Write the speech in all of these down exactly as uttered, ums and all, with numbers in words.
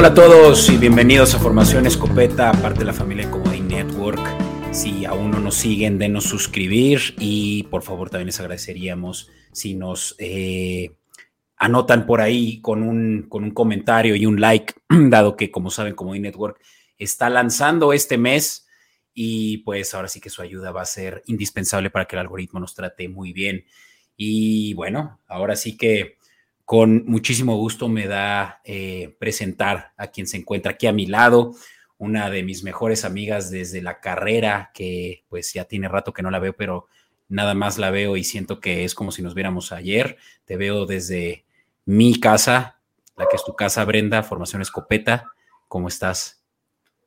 Hola a todos y bienvenidos a Formación Escopeta, parte de la familia de Comedy Network. Si aún no nos siguen, denos suscribir y por favor también les agradeceríamos si nos eh, anotan por ahí con un, con un comentario y un like, dado que, como saben, Comedy Network está lanzando este mes y pues ahora sí que su ayuda va a ser indispensable para que el algoritmo nos trate muy bien. Y bueno, ahora sí que con muchísimo gusto me da eh, presentar a quien se encuentra aquí a mi lado, una de mis mejores amigas desde la carrera, que pues ya tiene rato que no la veo, pero nada más la veo y siento que es como si nos viéramos ayer. Te veo desde mi casa, la que es tu casa, Brenda, Formación Escopeta. ¿Cómo estás?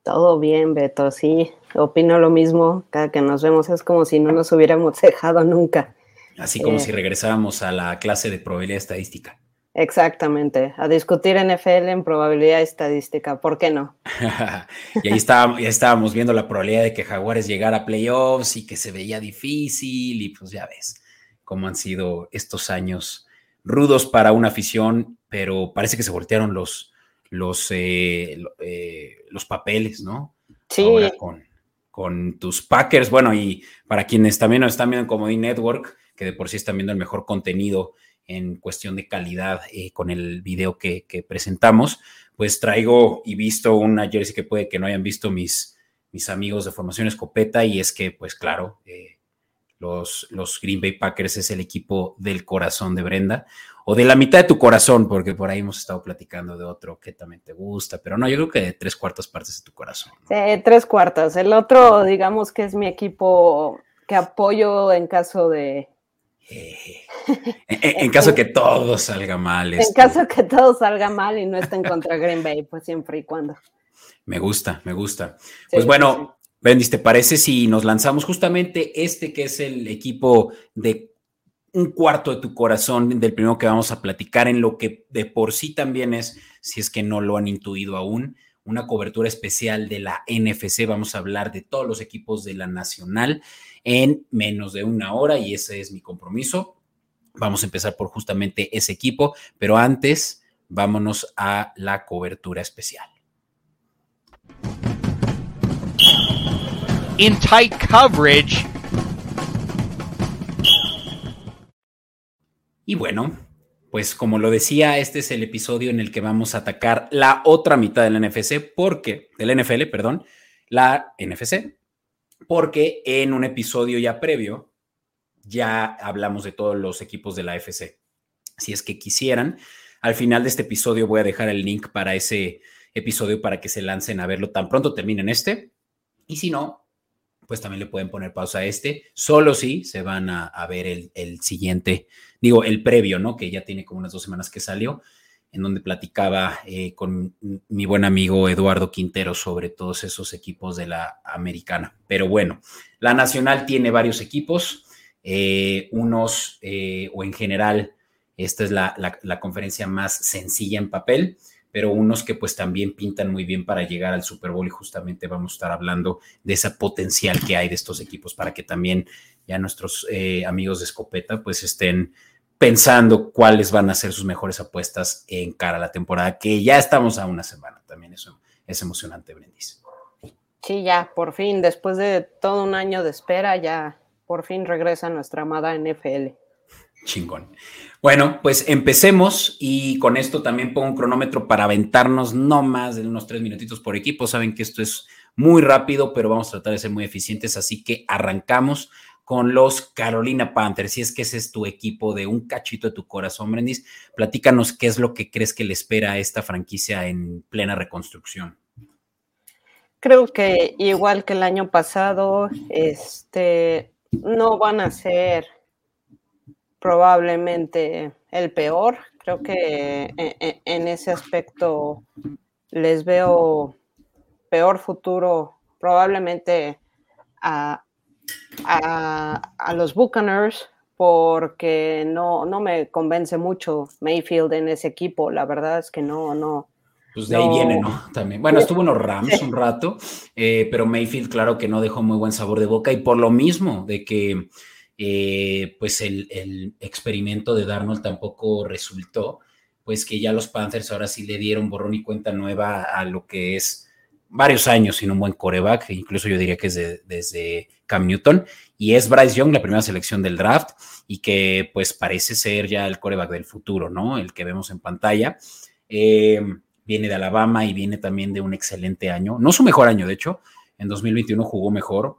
Todo bien, Beto, sí, opino lo mismo. Cada que nos vemos es como si no nos hubiéramos dejado nunca. Así como eh. si regresábamos a la clase de probabilidad estadística. Exactamente, a discutir N F L en probabilidad estadística, ¿por qué no? Y ahí estábamos, ya estábamos viendo la probabilidad de que Jaguares llegara a playoffs y que se veía difícil, y pues ya ves cómo han sido estos años rudos para una afición, pero parece que se voltearon los, los, eh, eh, los papeles, ¿no? Sí. Ahora con, con tus Packers, bueno, y para quienes también nos están viendo en Comedy Network, que de por sí están viendo el mejor contenido en cuestión de calidad eh, con el video que, que presentamos, pues traigo y visto una jersey que puede que no hayan visto mis, mis amigos de Formación Escopeta, y es que, pues claro, eh, los, los Green Bay Packers es el equipo del corazón de Brenda, o de la mitad de tu corazón, porque por ahí hemos estado platicando de otro que también te gusta, pero no, yo creo que de tres cuartas partes de tu corazón, ¿no? Sí, tres cuartas. El otro, digamos que es mi equipo que apoyo en caso de Eh, en, en caso que todo salga mal. En esto. caso que todo salga mal y no estén contra Green Bay, pues siempre y cuando. Me gusta, me gusta. Sí, pues bueno, sí. Brendis, ¿te parece si nos lanzamos justamente este que es el equipo de un cuarto de tu corazón, del primero que vamos a platicar, en lo que de por sí también es, si es que no lo han intuido aún, una cobertura especial de la N F C? Vamos a hablar de todos los equipos de la Nacional en menos de una hora, y ese es mi compromiso. Vamos a empezar por justamente ese equipo, pero antes vámonos a la cobertura especial. In tight coverage. Y bueno, pues como lo decía, este es el episodio en el que vamos a atacar la otra mitad del N F C, porque, del N F L, perdón, la N F C, porque en un episodio ya previo ya hablamos de todos los equipos de la A F C. Si es que quisieran, al final de este episodio voy a dejar el link para ese episodio para que se lancen a verlo tan pronto terminen este, y si no, pues también le pueden poner pausa a este, solo si se van a, a ver el, el siguiente, digo, el previo, ¿no? Que ya tiene como unas dos semanas que salió, en donde platicaba eh, con mi buen amigo Eduardo Quintero sobre todos esos equipos de la Americana. Pero bueno, la Nacional tiene varios equipos, eh, unos, eh, o en general, esta es la, la, la conferencia más sencilla en papel, pero unos que pues también pintan muy bien para llegar al Super Bowl, y justamente vamos a estar hablando de esa potencial que hay de estos equipos para que también ya nuestros eh, amigos de Escopeta pues estén pensando cuáles van a ser sus mejores apuestas en cara a la temporada, que ya estamos a una semana. También eso es emocionante, Brendis. Sí, ya, por fin, después de todo un año de espera, ya por fin regresa nuestra amada N F L. Chingón. Bueno, pues empecemos, y con esto también pongo un cronómetro para aventarnos no más de unos tres minutitos por equipo. Saben que esto es muy rápido, pero vamos a tratar de ser muy eficientes, así que arrancamos con los Carolina Panthers. Si es que ese es tu equipo de un cachito de tu corazón, Brendis, platícanos qué es lo que crees que le espera a esta franquicia en plena reconstrucción. Creo que igual que el año pasado, este, no van a ser probablemente el peor. Creo que en ese aspecto les veo peor futuro probablemente a, a, a los Buccaneers, porque no, no me convence mucho Mayfield en ese equipo. La verdad es que no, no. Pues de ahí no viene, ¿no? También. Bueno, estuvo en los Rams un rato, eh, pero Mayfield, claro que no dejó muy buen sabor de boca, y por lo mismo de que Eh, pues el, el experimento de Darnold tampoco resultó, pues que ya los Panthers ahora sí le dieron borrón y cuenta nueva a lo que es varios años sin un buen quarterback, incluso yo diría que es de, desde Cam Newton, y es Bryce Young, la primera selección del draft, y que pues parece ser ya el quarterback del futuro, ¿no? El que vemos en pantalla. Eh, viene de Alabama y viene también de un excelente año, no su mejor año, de hecho, en dos mil veintiuno jugó mejor,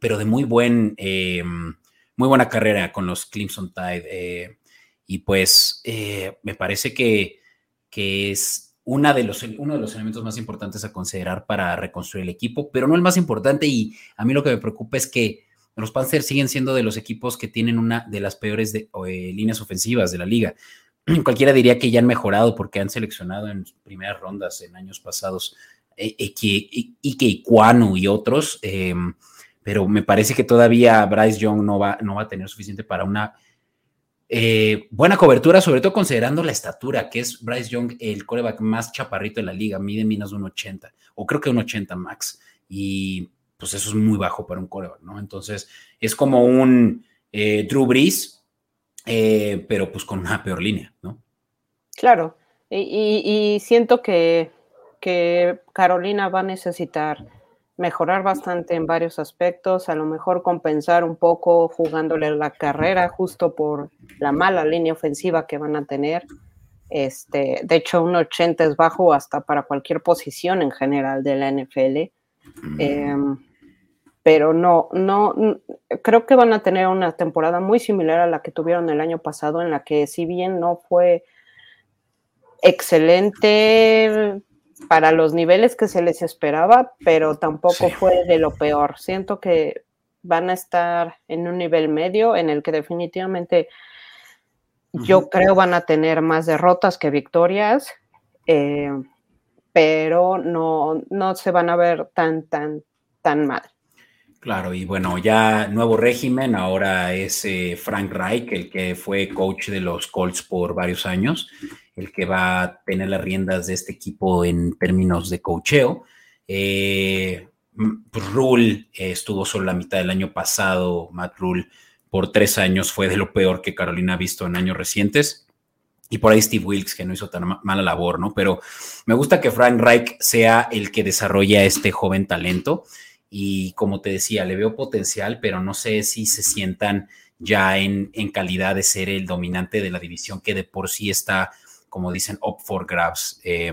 pero de muy buen, eh, muy buena carrera con los Clemson Tide, eh, y pues eh, me parece que, que es una de los, uno de los elementos más importantes a considerar para reconstruir el equipo, pero no el más importante, y a mí lo que me preocupa es que los Panthers siguen siendo de los equipos que tienen una de las peores de, eh, líneas ofensivas de la liga. Cualquiera diría que ya han mejorado porque han seleccionado en primeras rondas en años pasados Ike Ikwuanu y otros, eh, pero me parece que todavía Bryce Young no va, no va a tener suficiente para una eh, buena cobertura, sobre todo considerando la estatura, que es Bryce Young el quarterback más chaparrito de la liga, mide menos de un ochenta, o creo que un ochenta max, y pues eso es muy bajo para un quarterback, ¿no? Entonces es como un eh, Drew Brees, Eh, pero pues con una peor línea, ¿no? Claro, y, y, y siento que, que Carolina va a necesitar mejorar bastante en varios aspectos, a lo mejor compensar un poco jugándole la carrera justo por la mala línea ofensiva que van a tener. Este, de hecho, un ochenta es bajo hasta para cualquier posición en general de la N F L. Mm. Eh, pero no, no, creo que van a tener una temporada muy similar a la que tuvieron el año pasado, en la que si bien no fue excelente para los niveles que se les esperaba, pero tampoco sí. fue de lo peor. Siento que van a estar en un nivel medio en el que definitivamente uh-huh. yo creo van a tener más derrotas que victorias, eh, pero no, no se van a ver tan, tan, tan mal. Claro, y bueno, ya nuevo régimen, ahora es eh, Frank Reich, el que fue coach de los Colts por varios años, el que va a tener las riendas de este equipo en términos de coacheo. Eh, Rule eh, estuvo solo la mitad del año pasado, Matt Rule, por tres años, fue de lo peor que Carolina ha visto en años recientes. Y por ahí Steve Wilkes, que no hizo tan ma- mala labor, ¿no? Pero me gusta que Frank Reich sea el que desarrolla este joven talento. Y como te decía, le veo potencial, pero no sé si se sientan ya en, en calidad de ser el dominante de la división, que de por sí está, como dicen, up for grabs. Eh,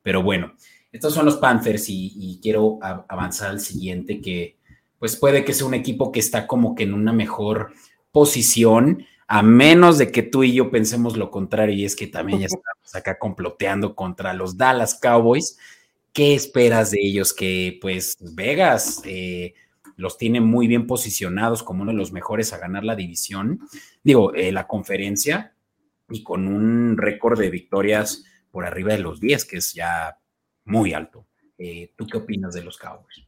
pero bueno, estos son los Panthers y, y quiero a, avanzar al siguiente, que pues puede que sea un equipo que está como que en una mejor posición, a menos de que tú y yo pensemos lo contrario, y es que también ya estamos acá comploteando contra los Dallas Cowboys. ¿Qué esperas de ellos? Que pues Vegas eh, los tiene muy bien posicionados como uno de los mejores a ganar la división, digo, eh, la conferencia, y con un récord de victorias por arriba de los diez, que es ya muy alto. Eh, ¿Tú qué opinas de los Cowboys?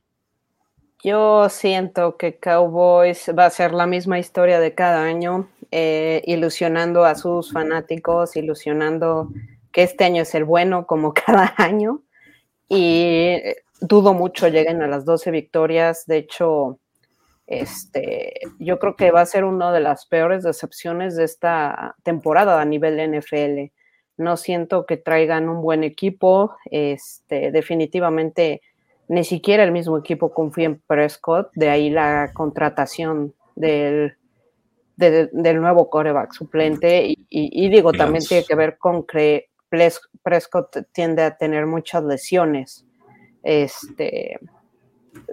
Yo siento que Cowboys va a ser la misma historia de cada año, eh, ilusionando a sus fanáticos, ilusionando que este año es el bueno como cada año. Y dudo mucho lleguen a las doce victorias. De hecho, este, yo creo que va a ser una de las peores decepciones de esta temporada a nivel de N F L. No siento que traigan un buen equipo. Este, definitivamente, ni siquiera el mismo equipo confía en Prescott. De ahí la contratación del, de, del nuevo quarterback suplente. Y, y, y digo, Dios. También tiene que ver con que Prescott tiende a tener muchas lesiones, este,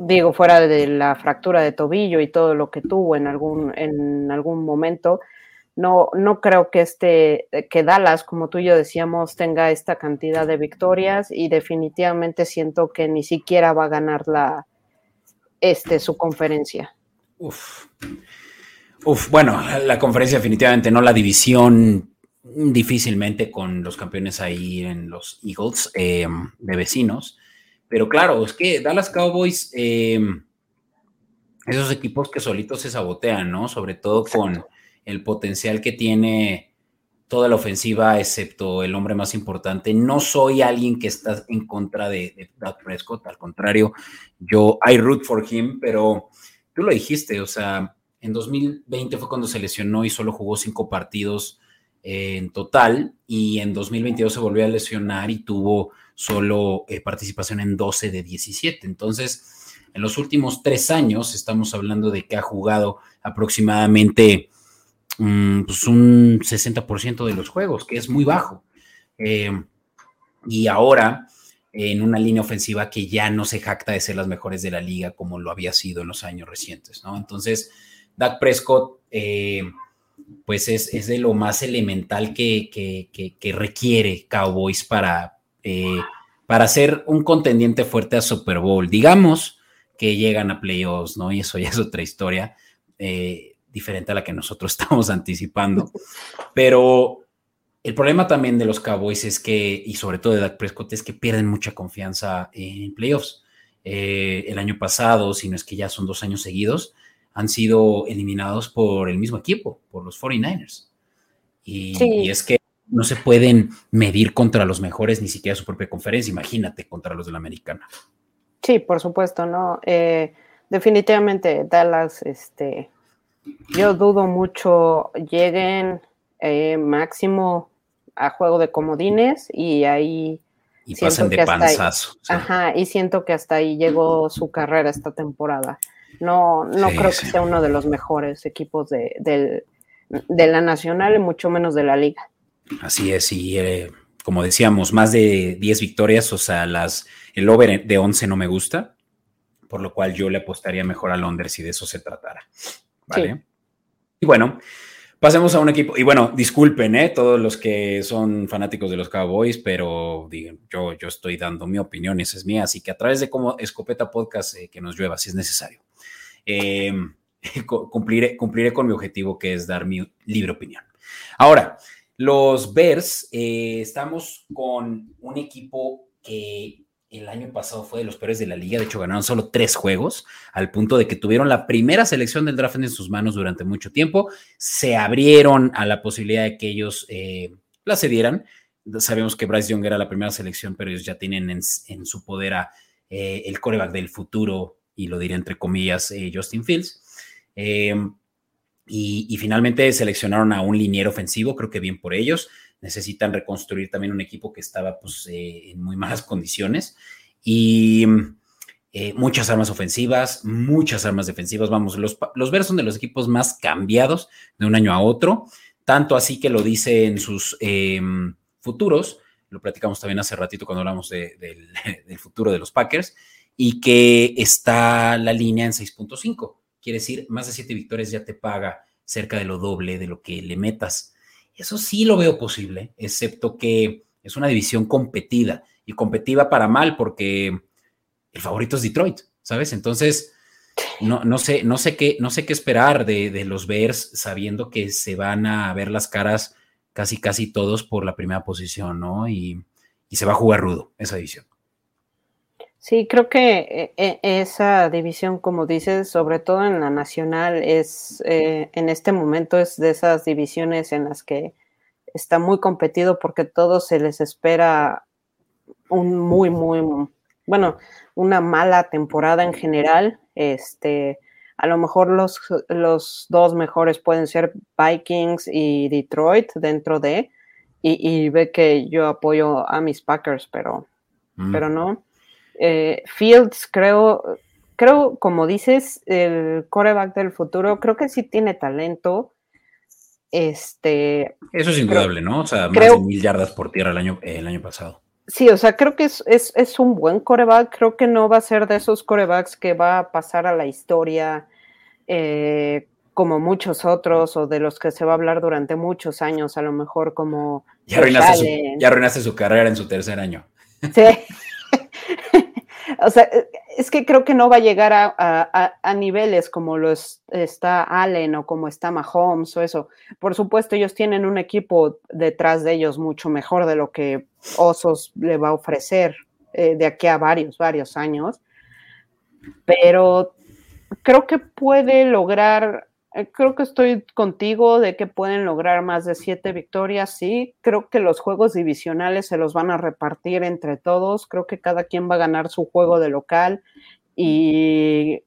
digo, fuera de la fractura de tobillo y todo lo que tuvo en algún, en algún momento. No, no creo que este, que Dallas, como tú y yo decíamos, tenga esta cantidad de victorias, y definitivamente siento que ni siquiera va a ganar la, este, su conferencia. Uf. Uf, bueno, la conferencia definitivamente no, la división difícilmente, con los campeones ahí en los Eagles eh, de vecinos, pero claro, es que Dallas Cowboys, eh, esos equipos que solitos se sabotean, ¿no? Sobre todo con el potencial que tiene toda la ofensiva, excepto el hombre más importante. No soy alguien que está en contra de, de Dak Prescott, al contrario, yo, I root for him, pero tú lo dijiste, o sea, en dos mil veinte fue cuando se lesionó y solo jugó cinco partidos. eh, en total, y en dos mil veintidós se volvió a lesionar y tuvo solo eh, participación en doce de diecisiete. Entonces, en los últimos tres años estamos hablando de que ha jugado aproximadamente um, pues un sesenta por ciento de los juegos, que es muy bajo. Eh, y ahora en una línea ofensiva que ya no se jacta de ser las mejores de la liga como lo había sido en los años recientes, ¿no? Entonces, Dak Prescott, eh, pues es, es de lo más elemental que, que, que, que requiere Cowboys para, eh, para ser un contendiente fuerte a Super Bowl. Digamos que llegan a playoffs, ¿no? Y eso ya es otra historia, eh, diferente a la que nosotros estamos anticipando. Pero el problema también de los Cowboys es que, y sobre todo de Dak Prescott, es que pierden mucha confianza en playoffs. Eh, el año pasado, si no es que ya son dos años seguidos, han sido eliminados por el mismo equipo, por los cuarenta y nueve ers. Y, sí. y es que no se pueden medir contra los mejores, ni siquiera su propia conferencia, imagínate, contra los de la americana. Sí, por supuesto, ¿no? Eh, definitivamente Dallas, este, yo dudo mucho lleguen eh, máximo a juego de comodines y ahí y pasan de panzazo. Ahí, sí. Ajá, y siento que hasta ahí llegó su carrera esta temporada. No, no sí, creo que sí. sea uno de los mejores equipos de, de, de la nacional, mucho menos de la liga. Así es, y eh, como decíamos, más de diez victorias, o sea, las el over de once no me gusta, por lo cual yo le apostaría mejor al under si de eso se tratara. ¿Vale? Sí. Y bueno, pasemos a un equipo, y bueno, disculpen, eh, todos los que son fanáticos de los Cowboys, pero digo, yo, yo estoy dando mi opinión, esa es mía, así que a través de como Escopeta Podcast eh, que nos llueva si es necesario. Eh, cumpliré, cumpliré con mi objetivo, que es dar mi libre opinión. Ahora, los Bears, eh, estamos con un equipo que el año pasado fue de los peores de la liga, de hecho ganaron solo tres juegos, al punto de que tuvieron la primera selección del draft en sus manos durante mucho tiempo, se abrieron a la posibilidad de que ellos eh, la cedieran. Sabemos que Bryce Young era la primera selección, pero ellos ya tienen en, en su poder a, eh, el quarterback del futuro, y lo diré entre comillas, eh, Justin Fields, eh, y, y finalmente seleccionaron a un liniero ofensivo, creo que bien por ellos. Necesitan reconstruir también un equipo que estaba pues, eh, en muy malas condiciones, y eh, muchas armas ofensivas, muchas armas defensivas. Vamos, los, los Bears son de los equipos más cambiados de un año a otro, tanto así que lo dice en sus eh, futuros, lo platicamos también hace ratito cuando hablamos de, de, del, del futuro de los Packers, y que está la línea en seis punto cinco, quiere decir, más de siete victorias ya te paga cerca de lo doble de lo que le metas. Eso sí lo veo posible, excepto que es una división competida, y competida para mal porque el favorito es Detroit, ¿sabes? Entonces, no, no sé, no sé qué, no sé qué esperar de, de los Bears, sabiendo que se van a ver las caras casi, casi todos por la primera posición, ¿no? Y, y se va a jugar rudo esa división. Sí, creo que esa división, como dices, sobre todo en la nacional, es eh, en este momento es de esas divisiones en las que está muy competido porque a todos se les espera un muy, muy, bueno, una mala temporada en general. Este, a lo mejor los, los dos mejores pueden ser Vikings y Detroit dentro de, y, y ve que yo apoyo a mis Packers, pero, mm. pero no. Eh, Fields, creo, creo, como dices, el quarterback del futuro, creo que sí tiene talento. Este, Eso es indudable, creo, ¿no? O sea, más creo, de mil yardas por tierra el año, eh, el año pasado. Sí, o sea, creo que es, es, es un buen quarterback. Creo que no va a ser de esos quarterbacks que va a pasar a la historia eh, como muchos otros, o de los que se va a hablar durante muchos años, a lo mejor como... Ya arruinaste, su, ya arruinaste su carrera en su tercer año. Sí. O sea, es que creo que no va a llegar a, a, a niveles como lo es, está Allen o como está Mahomes o eso. Por supuesto, ellos tienen un equipo detrás de ellos mucho mejor de lo que Osos le va a ofrecer eh, de aquí a varios, varios años. Pero creo que puede lograr, creo que estoy contigo de que pueden lograr más de siete victorias, sí. Creo que los juegos divisionales se los van a repartir entre todos. Creo que cada quien va a ganar su juego de local y,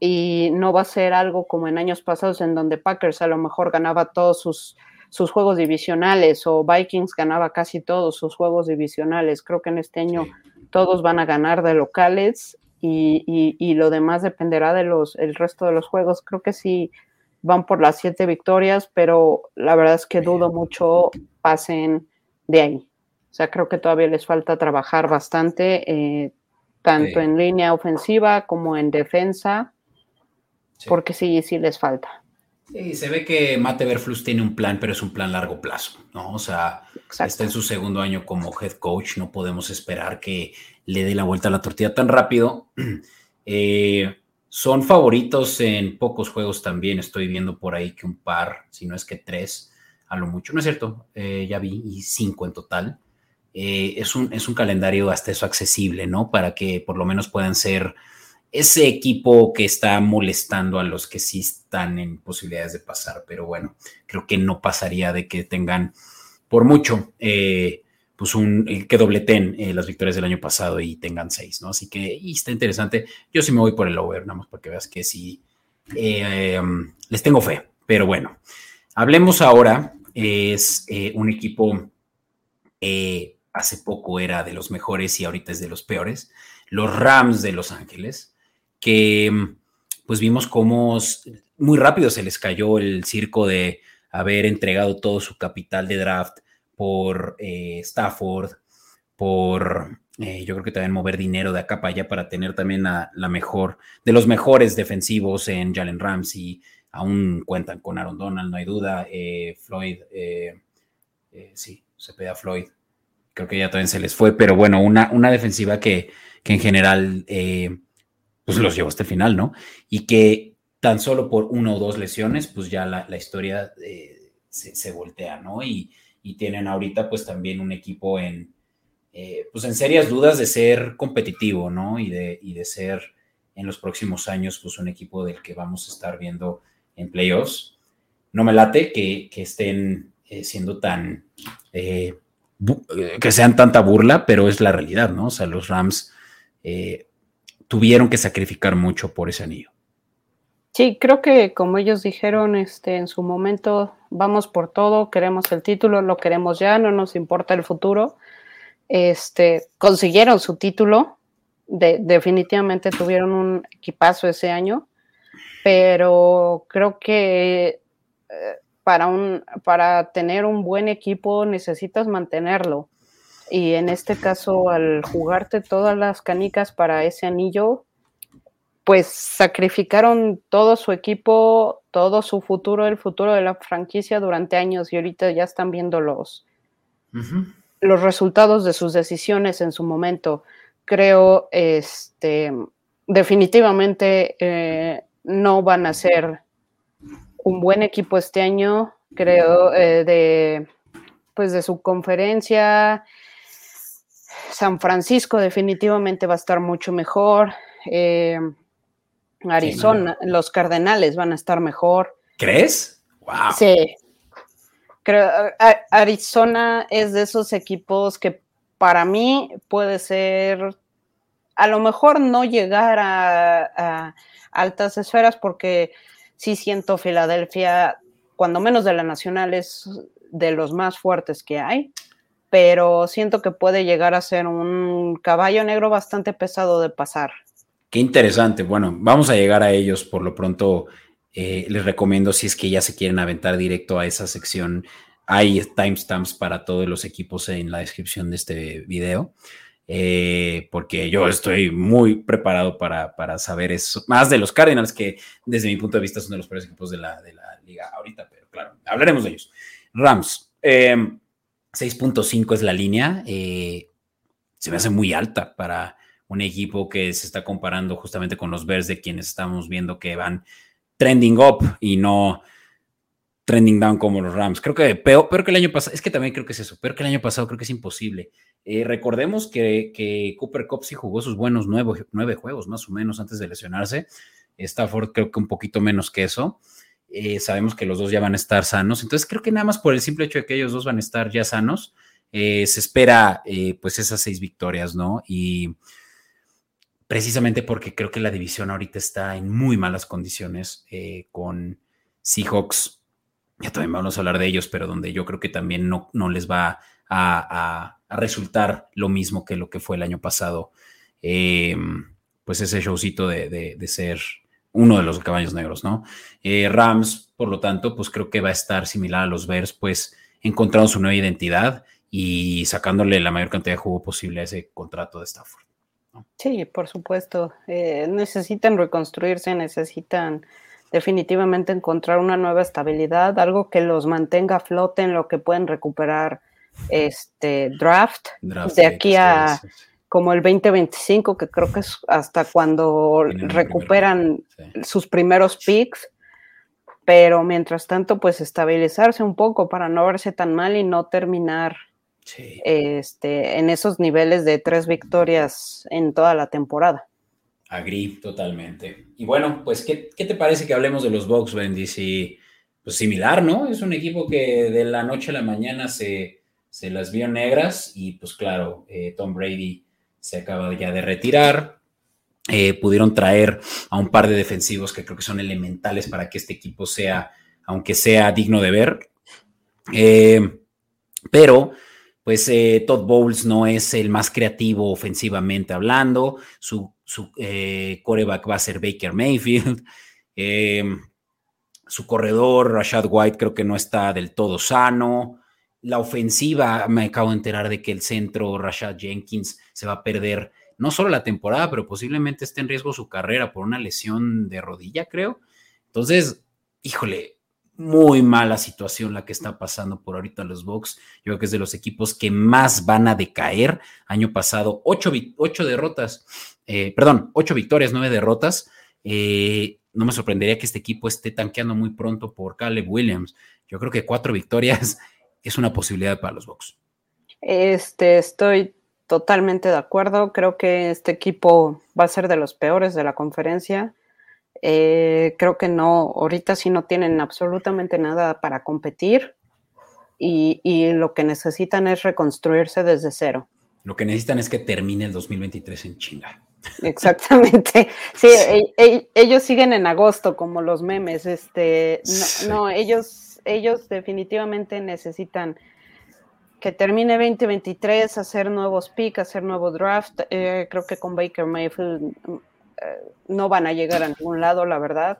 y no va a ser algo como en años pasados en donde Packers a lo mejor ganaba todos sus, sus juegos divisionales, o Vikings ganaba casi todos sus juegos divisionales. Creo que en este año todos van a ganar de locales y, y, y lo demás dependerá de los el resto de los juegos. Creo que sí van por las siete victorias, pero la verdad es que dudo mucho pasen de ahí. O sea, creo que todavía les falta trabajar bastante, eh, tanto sí. en línea ofensiva como en defensa, sí. porque sí, sí les falta. Sí, se ve que Mate Berflus tiene un plan, pero es un plan largo plazo, ¿no? O sea, Exacto. está en su segundo año como head coach, no podemos esperar que le dé la vuelta a la tortilla tan rápido. Eh, son favoritos en pocos juegos también, estoy viendo por ahí que un par, si no es que tres, a lo mucho, no es cierto, eh, ya vi, y cinco en total. Eh, es un, es un calendario hasta eso accesible, ¿no? Para que por lo menos puedan ser ese equipo que está molestando a los que sí están en posibilidades de pasar. Pero bueno, creo que no pasaría de que tengan por mucho, eh, pues un eh, que dobleten eh, las victorias del año pasado y tengan seis, ¿no? Así que y está interesante. Yo sí me voy por el over, nada más para que veas que sí eh, eh, les tengo fe. Pero bueno, hablemos ahora. Es eh, un equipo... Eh, hace poco era de los mejores y ahorita es de los peores, los Rams de Los Ángeles, que pues vimos cómo muy rápido se les cayó el circo de haber entregado todo su capital de draft por eh, Stafford, por eh, yo creo que también mover dinero de acá para allá para tener también a la mejor, de los mejores defensivos en Jalen Ramsey, aún cuentan con Aaron Donald, no hay duda, eh, Floyd, eh, eh, sí, se pega Floyd, creo que ya también se les fue, pero bueno, una, una defensiva que, que en general eh, pues los llevó hasta el final, ¿no? Y que tan solo por una o dos lesiones, pues ya la, la historia eh, se, se voltea, ¿no? Y, y tienen ahorita pues también un equipo en, eh, pues en serias dudas de ser competitivo, ¿no? Y de, y de ser en los próximos años pues un equipo del que vamos a estar viendo en playoffs. No me late que, que estén eh, siendo tan... Eh, que sean tanta burla, pero es la realidad, ¿no? O sea, los Rams eh, tuvieron que sacrificar mucho por ese anillo. Sí, creo que como ellos dijeron este, en su momento, vamos por todo, queremos el título, lo queremos ya, no nos importa el futuro. Este, consiguieron su título, de, definitivamente tuvieron un equipazo ese año, pero creo que... Eh, Para, un, para tener un buen equipo necesitas mantenerlo y en este caso al jugarte todas las canicas para ese anillo, pues sacrificaron todo su equipo, todo su futuro, el futuro de la franquicia durante años y ahorita ya están viendo los, uh-huh. los resultados de sus decisiones en su momento. Creo este definitivamente eh, no van a ser un buen equipo este año, creo, eh, de, pues de su conferencia. San Francisco definitivamente va a estar mucho mejor. Eh, Arizona, sí, no. Los Cardenales van a estar mejor. ¿Crees? Wow. Sí. Creo, a, Arizona es de esos equipos que para mí puede ser, a lo mejor no llegar a, a altas esferas porque... Sí siento Filadelfia, cuando menos de la Nacional, es de los más fuertes que hay, pero siento que puede llegar a ser un caballo negro bastante pesado de pasar. Qué interesante. Bueno, vamos a llegar a ellos. Por lo pronto, eh, les recomiendo, si es que ya se quieren aventar directo a esa sección, hay timestamps para todos los equipos en la descripción de este video. Eh, porque yo estoy muy preparado para, para saber eso, más de los Cardinals, que desde mi punto de vista son de los peores equipos de la, de la liga ahorita, pero claro, hablaremos de ellos. Rams, eh, seis punto cinco es la línea, eh, se me hace muy alta para un equipo que se está comparando justamente con los Bears, de quienes estamos viendo que van trending up y no trending down como los Rams. Creo que peor, peor que el año pasado, es que también creo que es eso, peor que el año pasado creo que es imposible. Eh, recordemos que, que Cooper Kupp sí jugó sus buenos nueve, nueve juegos, más o menos, antes de lesionarse. Stafford creo que un poquito menos que eso. Eh, sabemos que los dos ya van a estar sanos. Entonces creo que nada más por el simple hecho de que ellos dos van a estar ya sanos, eh, se espera eh, pues esas seis victorias, ¿no? Y precisamente porque creo que la división ahorita está en muy malas condiciones eh, con Seahawks, ya también vamos a hablar de ellos, pero donde yo creo que también no, no les va a, a, a resultar lo mismo que lo que fue el año pasado, eh, pues ese showcito de, de, de ser uno de los caballos negros, ¿no? Eh, Rams, por lo tanto, pues creo que va a estar similar a los Bears, pues encontrando su nueva identidad y sacándole la mayor cantidad de jugo posible a ese contrato de Stafford, ¿no? Sí, por supuesto. Eh, necesitan reconstruirse, necesitan definitivamente encontrar una nueva estabilidad, algo que los mantenga a flote en lo que pueden recuperar este draft, draft de aquí a como el veinte veinticinco, que creo que es hasta cuando recuperan primer, sí. sus primeros picks, pero mientras tanto, pues estabilizarse un poco para no verse tan mal y no terminar sí. este, en esos niveles de tres victorias en toda la temporada. Agri, totalmente. Y bueno, pues, ¿qué, qué te parece que hablemos de los Bucs, Bendy? Si, pues similar, ¿no? Es un equipo que de la noche a la mañana se, se las vio negras y, pues claro, eh, Tom Brady se acaba ya de retirar, eh, pudieron traer a un par de defensivos que creo que son elementales para que este equipo sea, aunque sea digno de ver, eh, pero pues eh, Todd Bowles no es el más creativo ofensivamente hablando, su, su eh, quarterback va a ser Baker Mayfield, eh, su corredor Rashad White creo que no está del todo sano. La ofensiva, me acabo de enterar de que el centro Rashad Jenkins se va a perder no solo la temporada, pero posiblemente esté en riesgo su carrera por una lesión de rodilla, creo. Entonces, híjole, muy mala situación la que está pasando por ahorita los Bucs. Yo creo que es de los equipos que más van a decaer. Año pasado, ocho, vi- ocho derrotas, eh, perdón, ocho victorias, nueve derrotas. Eh, no me sorprendería que este equipo esté tanqueando muy pronto por Caleb Williams. Yo creo que cuatro victorias es una posibilidad para los Bucs. Este, estoy totalmente de acuerdo. Creo que este equipo va a ser de los peores de la conferencia. Eh, creo que no, ahorita sí no tienen absolutamente nada para competir y, y lo que necesitan es reconstruirse desde cero. Lo que necesitan es que termine el dos mil veintitrés en chinga. Exactamente. Sí, sí. E, e, ellos siguen en agosto como los memes. Este, no, sí. no ellos... Ellos definitivamente necesitan que termine veinte veintitrés, hacer nuevos picks, hacer nuevo draft. Eh, creo que con Baker Mayfield eh, no van a llegar a ningún lado, la verdad.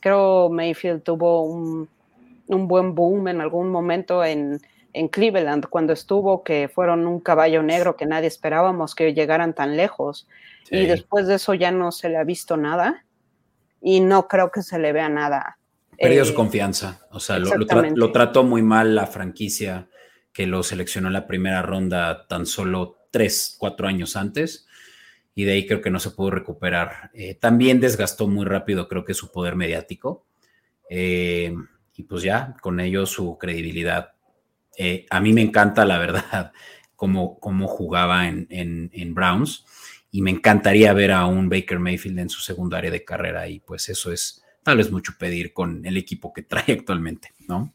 Creo Mayfield tuvo un, un buen boom en algún momento en, en Cleveland, cuando estuvo, que fueron un caballo negro que nadie esperábamos que llegaran tan lejos. Sí. Y después de eso ya no se le ha visto nada y no creo que se le vea nada. Perdió su confianza, o sea, lo, lo, tra- lo trató muy mal la franquicia que lo seleccionó en la primera ronda tan solo tres, cuatro años antes, y de ahí creo que no se pudo recuperar. Eh, también desgastó muy rápido, creo que su poder mediático, eh, y pues ya, con ello su credibilidad. Eh, a mí me encanta, la verdad, cómo, cómo jugaba en, en, en Browns, y me encantaría ver a un Baker Mayfield en su segundo área de carrera, y pues eso es tal vez mucho pedir con el equipo que trae actualmente, ¿no?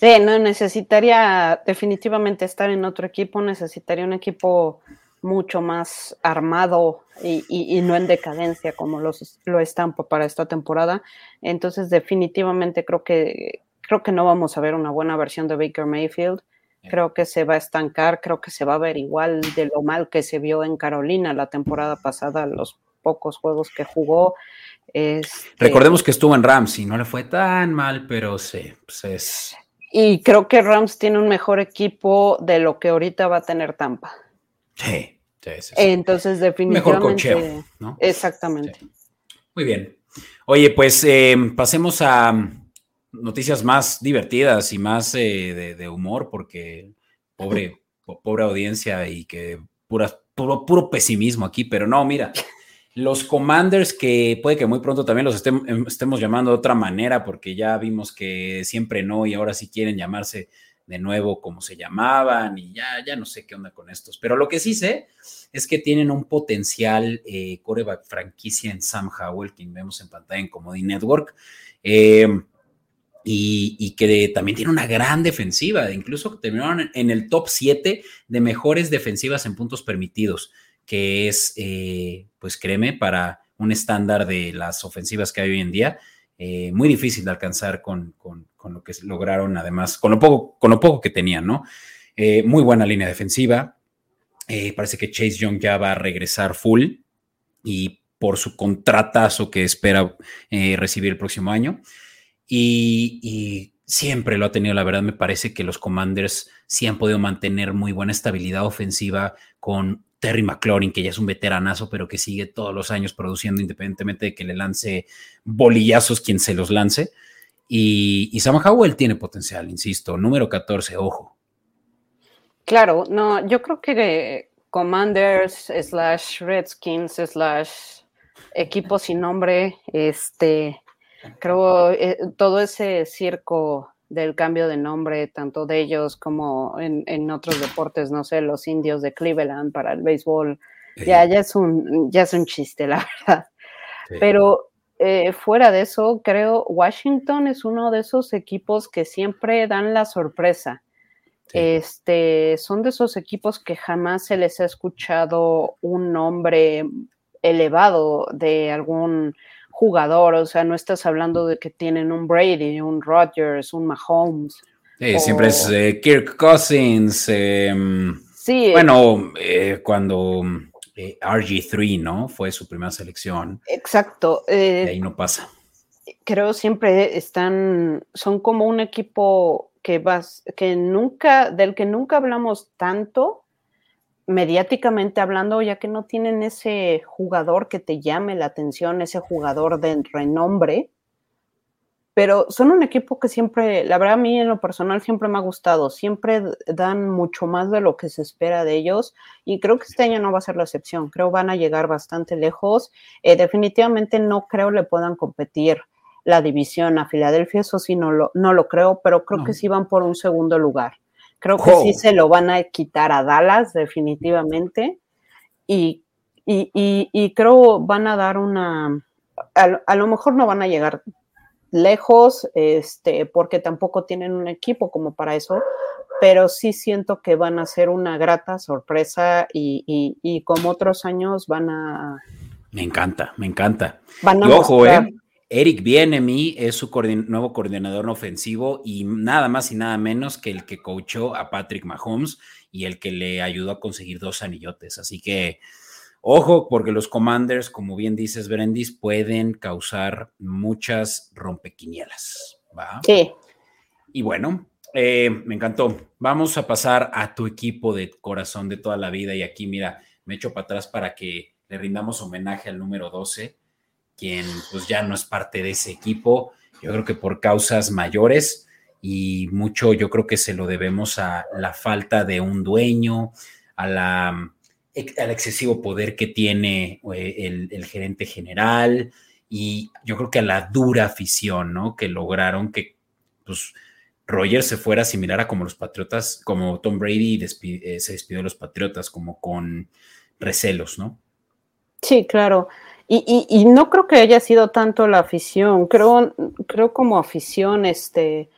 Sí, no, necesitaría definitivamente estar en otro equipo, necesitaría un equipo mucho más armado y, y, y no en decadencia como los, lo están para esta temporada. Entonces, definitivamente creo que, creo que no vamos a ver una buena versión de Baker Mayfield. Creo que se va a estancar, creo que se va a ver igual de lo mal que se vio en Carolina la temporada pasada, los pocos juegos que jugó. Este, Recordemos que estuvo en Rams y no le fue tan mal, pero sí, pues es... Y creo que Rams tiene un mejor equipo de lo que ahorita va a tener Tampa. Sí, sí, sí, sí. Entonces definitivamente... Mejor cocheo, ¿no? Exactamente. Sí. Muy bien. Oye, pues eh, pasemos a noticias más divertidas y más eh, de, de humor, porque pobre, pobre audiencia y que puras, puro, puro pesimismo aquí, pero no, mira... Los Commanders, que puede que muy pronto también los estem- estemos llamando de otra manera, porque ya vimos que siempre no y ahora sí quieren llamarse de nuevo como se llamaban y ya, ya no sé qué onda con estos. Pero lo que sí sé es que tienen un potencial eh, quarterback franquicia en Sam Howell, que vemos en pantalla en Comedy Network, eh, y, y que también tiene una gran defensiva. Incluso terminaron en el top siete de mejores defensivas en puntos permitidos, que es, eh, pues créeme, para un estándar de las ofensivas que hay hoy en día, eh, muy difícil de alcanzar con, con, con lo que lograron, además, con lo poco, con lo poco que tenían, ¿no? Eh, muy buena línea defensiva. Eh, parece que Chase Young ya va a regresar full y por su contratazo que espera eh, recibir el próximo año. Y, y siempre lo ha tenido, la verdad me parece que los Commanders sí han podido mantener muy buena estabilidad ofensiva con Terry McLaurin, que ya es un veteranazo, pero que sigue todos los años produciendo independientemente de que le lance bolillazos quien se los lance. Y, y Sam Howell tiene potencial, insisto, número catorce, ojo. Claro, no, yo creo que Commanders slash Redskins slash equipo sin nombre, este... Creo eh, todo ese circo del cambio de nombre, tanto de ellos como en, en otros deportes, no sé, los indios de Cleveland para el béisbol, sí. ya, ya, es un, ya es un chiste, la verdad. Sí. Pero eh, fuera de eso, creo Washington es uno de esos equipos que siempre dan la sorpresa. Sí. Este, son de esos equipos que jamás se les ha escuchado un nombre elevado de algún... jugador, o sea, no estás hablando de que tienen un Brady, un Rodgers, un Mahomes. Sí, o... siempre es eh, Kirk Cousins. Eh, sí. Bueno, eh, cuando eh, R G tres, ¿no? Fue su primera selección. Exacto. Eh, de ahí no pasa. Creo siempre están, son como un equipo que vas, que nunca, del que nunca hablamos tanto, mediáticamente hablando, ya que no tienen ese jugador que te llame la atención, ese jugador de renombre, pero son un equipo que siempre, la verdad a mí en lo personal siempre me ha gustado, siempre dan mucho más de lo que se espera de ellos y creo que este año no va a ser la excepción, creo van a llegar bastante lejos, eh, definitivamente no creo le puedan competir la división a Filadelfia, eso sí no lo, no lo creo, pero creo no. que sí van por un segundo lugar. Creo que oh. sí se lo van a quitar a Dallas, definitivamente. Y, y, y, y creo van a dar una... A, a lo mejor no van a llegar lejos, este, porque tampoco tienen un equipo como para eso, pero sí siento que van a ser una grata sorpresa y, y, y como otros años van a... Me encanta, me encanta. Van a y ojo, mostrar... eh. Eric Bieniemy es su coordin- nuevo coordinador ofensivo y nada más y nada menos que el que coachó a Patrick Mahomes y el que le ayudó a conseguir dos anillotes. Así que, ojo, porque los Commanders, como bien dices, Brendis, pueden causar muchas rompequinielas, ¿va? Sí. Y bueno, eh, me encantó. Vamos a pasar a tu equipo de corazón de toda la vida. Y aquí, mira, me echo para atrás para que le rindamos homenaje al número doce, quien pues ya no es parte de ese equipo, yo creo que por causas mayores y mucho yo creo que se lo debemos a la falta de un dueño, a la, al excesivo poder que tiene el, el gerente general y yo creo que a la dura afición, ¿no? Que lograron que pues Rodgers se fuera similar a como los Patriotas, como Tom Brady despi- eh, se despidió de los Patriotas, como con recelos, ¿no? Sí, claro. Y, y, y no creo que haya sido tanto la afición, creo, creo como afición, este,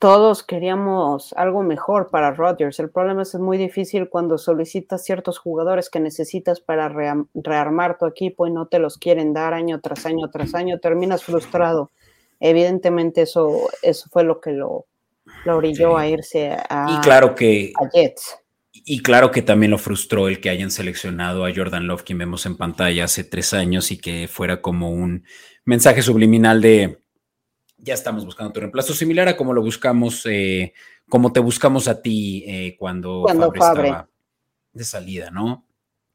todos queríamos algo mejor para Rodgers. El problema es que es muy difícil cuando solicitas ciertos jugadores que necesitas para re- rearmar tu equipo y no te los quieren dar año tras año tras año, terminas frustrado. Evidentemente eso, eso fue lo que lo, lo orilló sí. a irse a, y claro que... a Jets. Y claro que también lo frustró el que hayan seleccionado a Jordan Love, quien vemos en pantalla hace tres años, y que fuera como un mensaje subliminal de ya estamos buscando tu reemplazo, similar a como lo buscamos, eh, como te buscamos a ti eh, cuando, cuando Fabre, Fabre estaba de salida, ¿no?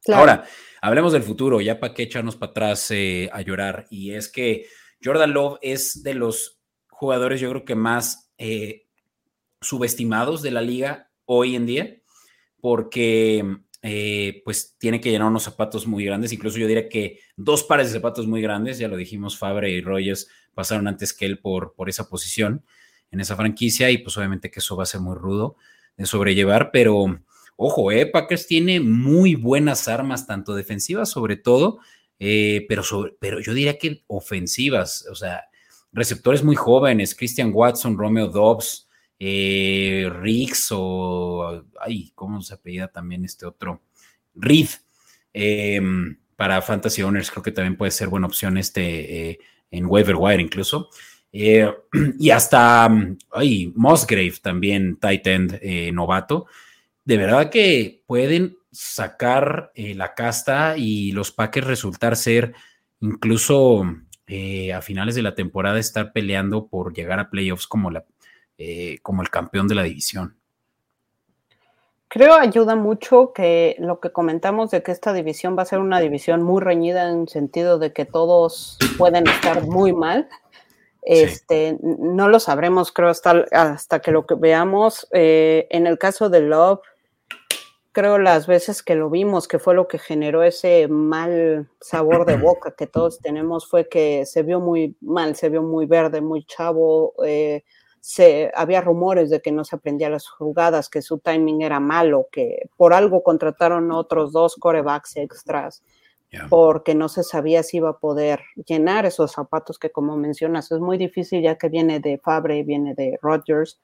Claro. Ahora, hablemos del futuro, ya para qué echarnos para atrás eh, a llorar, y es que Jordan Love es de los jugadores yo creo que más eh, subestimados de la liga hoy en día, porque eh, pues tiene que llenar unos zapatos muy grandes, incluso yo diría que dos pares de zapatos muy grandes, ya lo dijimos, Favre y Rodgers pasaron antes que él por, por esa posición en esa franquicia y pues obviamente que eso va a ser muy rudo de sobrellevar, pero ojo, eh, Packers tiene muy buenas armas, tanto defensivas sobre todo, eh, pero, sobre, pero yo diría que ofensivas, o sea, receptores muy jóvenes, Christian Watson, Romeo Doubs, Eh, Riggs o ay, ¿cómo se apellida también este otro? Reed, eh, para Fantasy Owners creo que también puede ser buena opción este eh, en waiver wire incluso. Eh, y hasta ay, Musgrave también, tight end eh, novato. De verdad que pueden sacar eh, la casta y los Packers resultar ser incluso eh, a finales de la temporada estar peleando por llegar a playoffs como, la, eh, como el campeón de la división. Creo ayuda mucho que lo que comentamos de que esta división va a ser una división muy reñida en el sentido de que todos pueden estar muy mal. Este, sí. No lo sabremos, creo, hasta, hasta que lo que veamos. Eh, en el caso de Love, creo las veces que lo vimos, que fue lo que generó ese mal sabor de boca que todos tenemos, fue que se vio muy mal, se vio muy verde, muy chavo, eh, Se, había rumores de que no se aprendía las jugadas, que su timing era malo, que por algo contrataron otros dos quarterbacks extras, yeah. porque no se sabía si iba a poder llenar esos zapatos que, como mencionas, es muy difícil ya que viene de Favre, viene de Rodgers.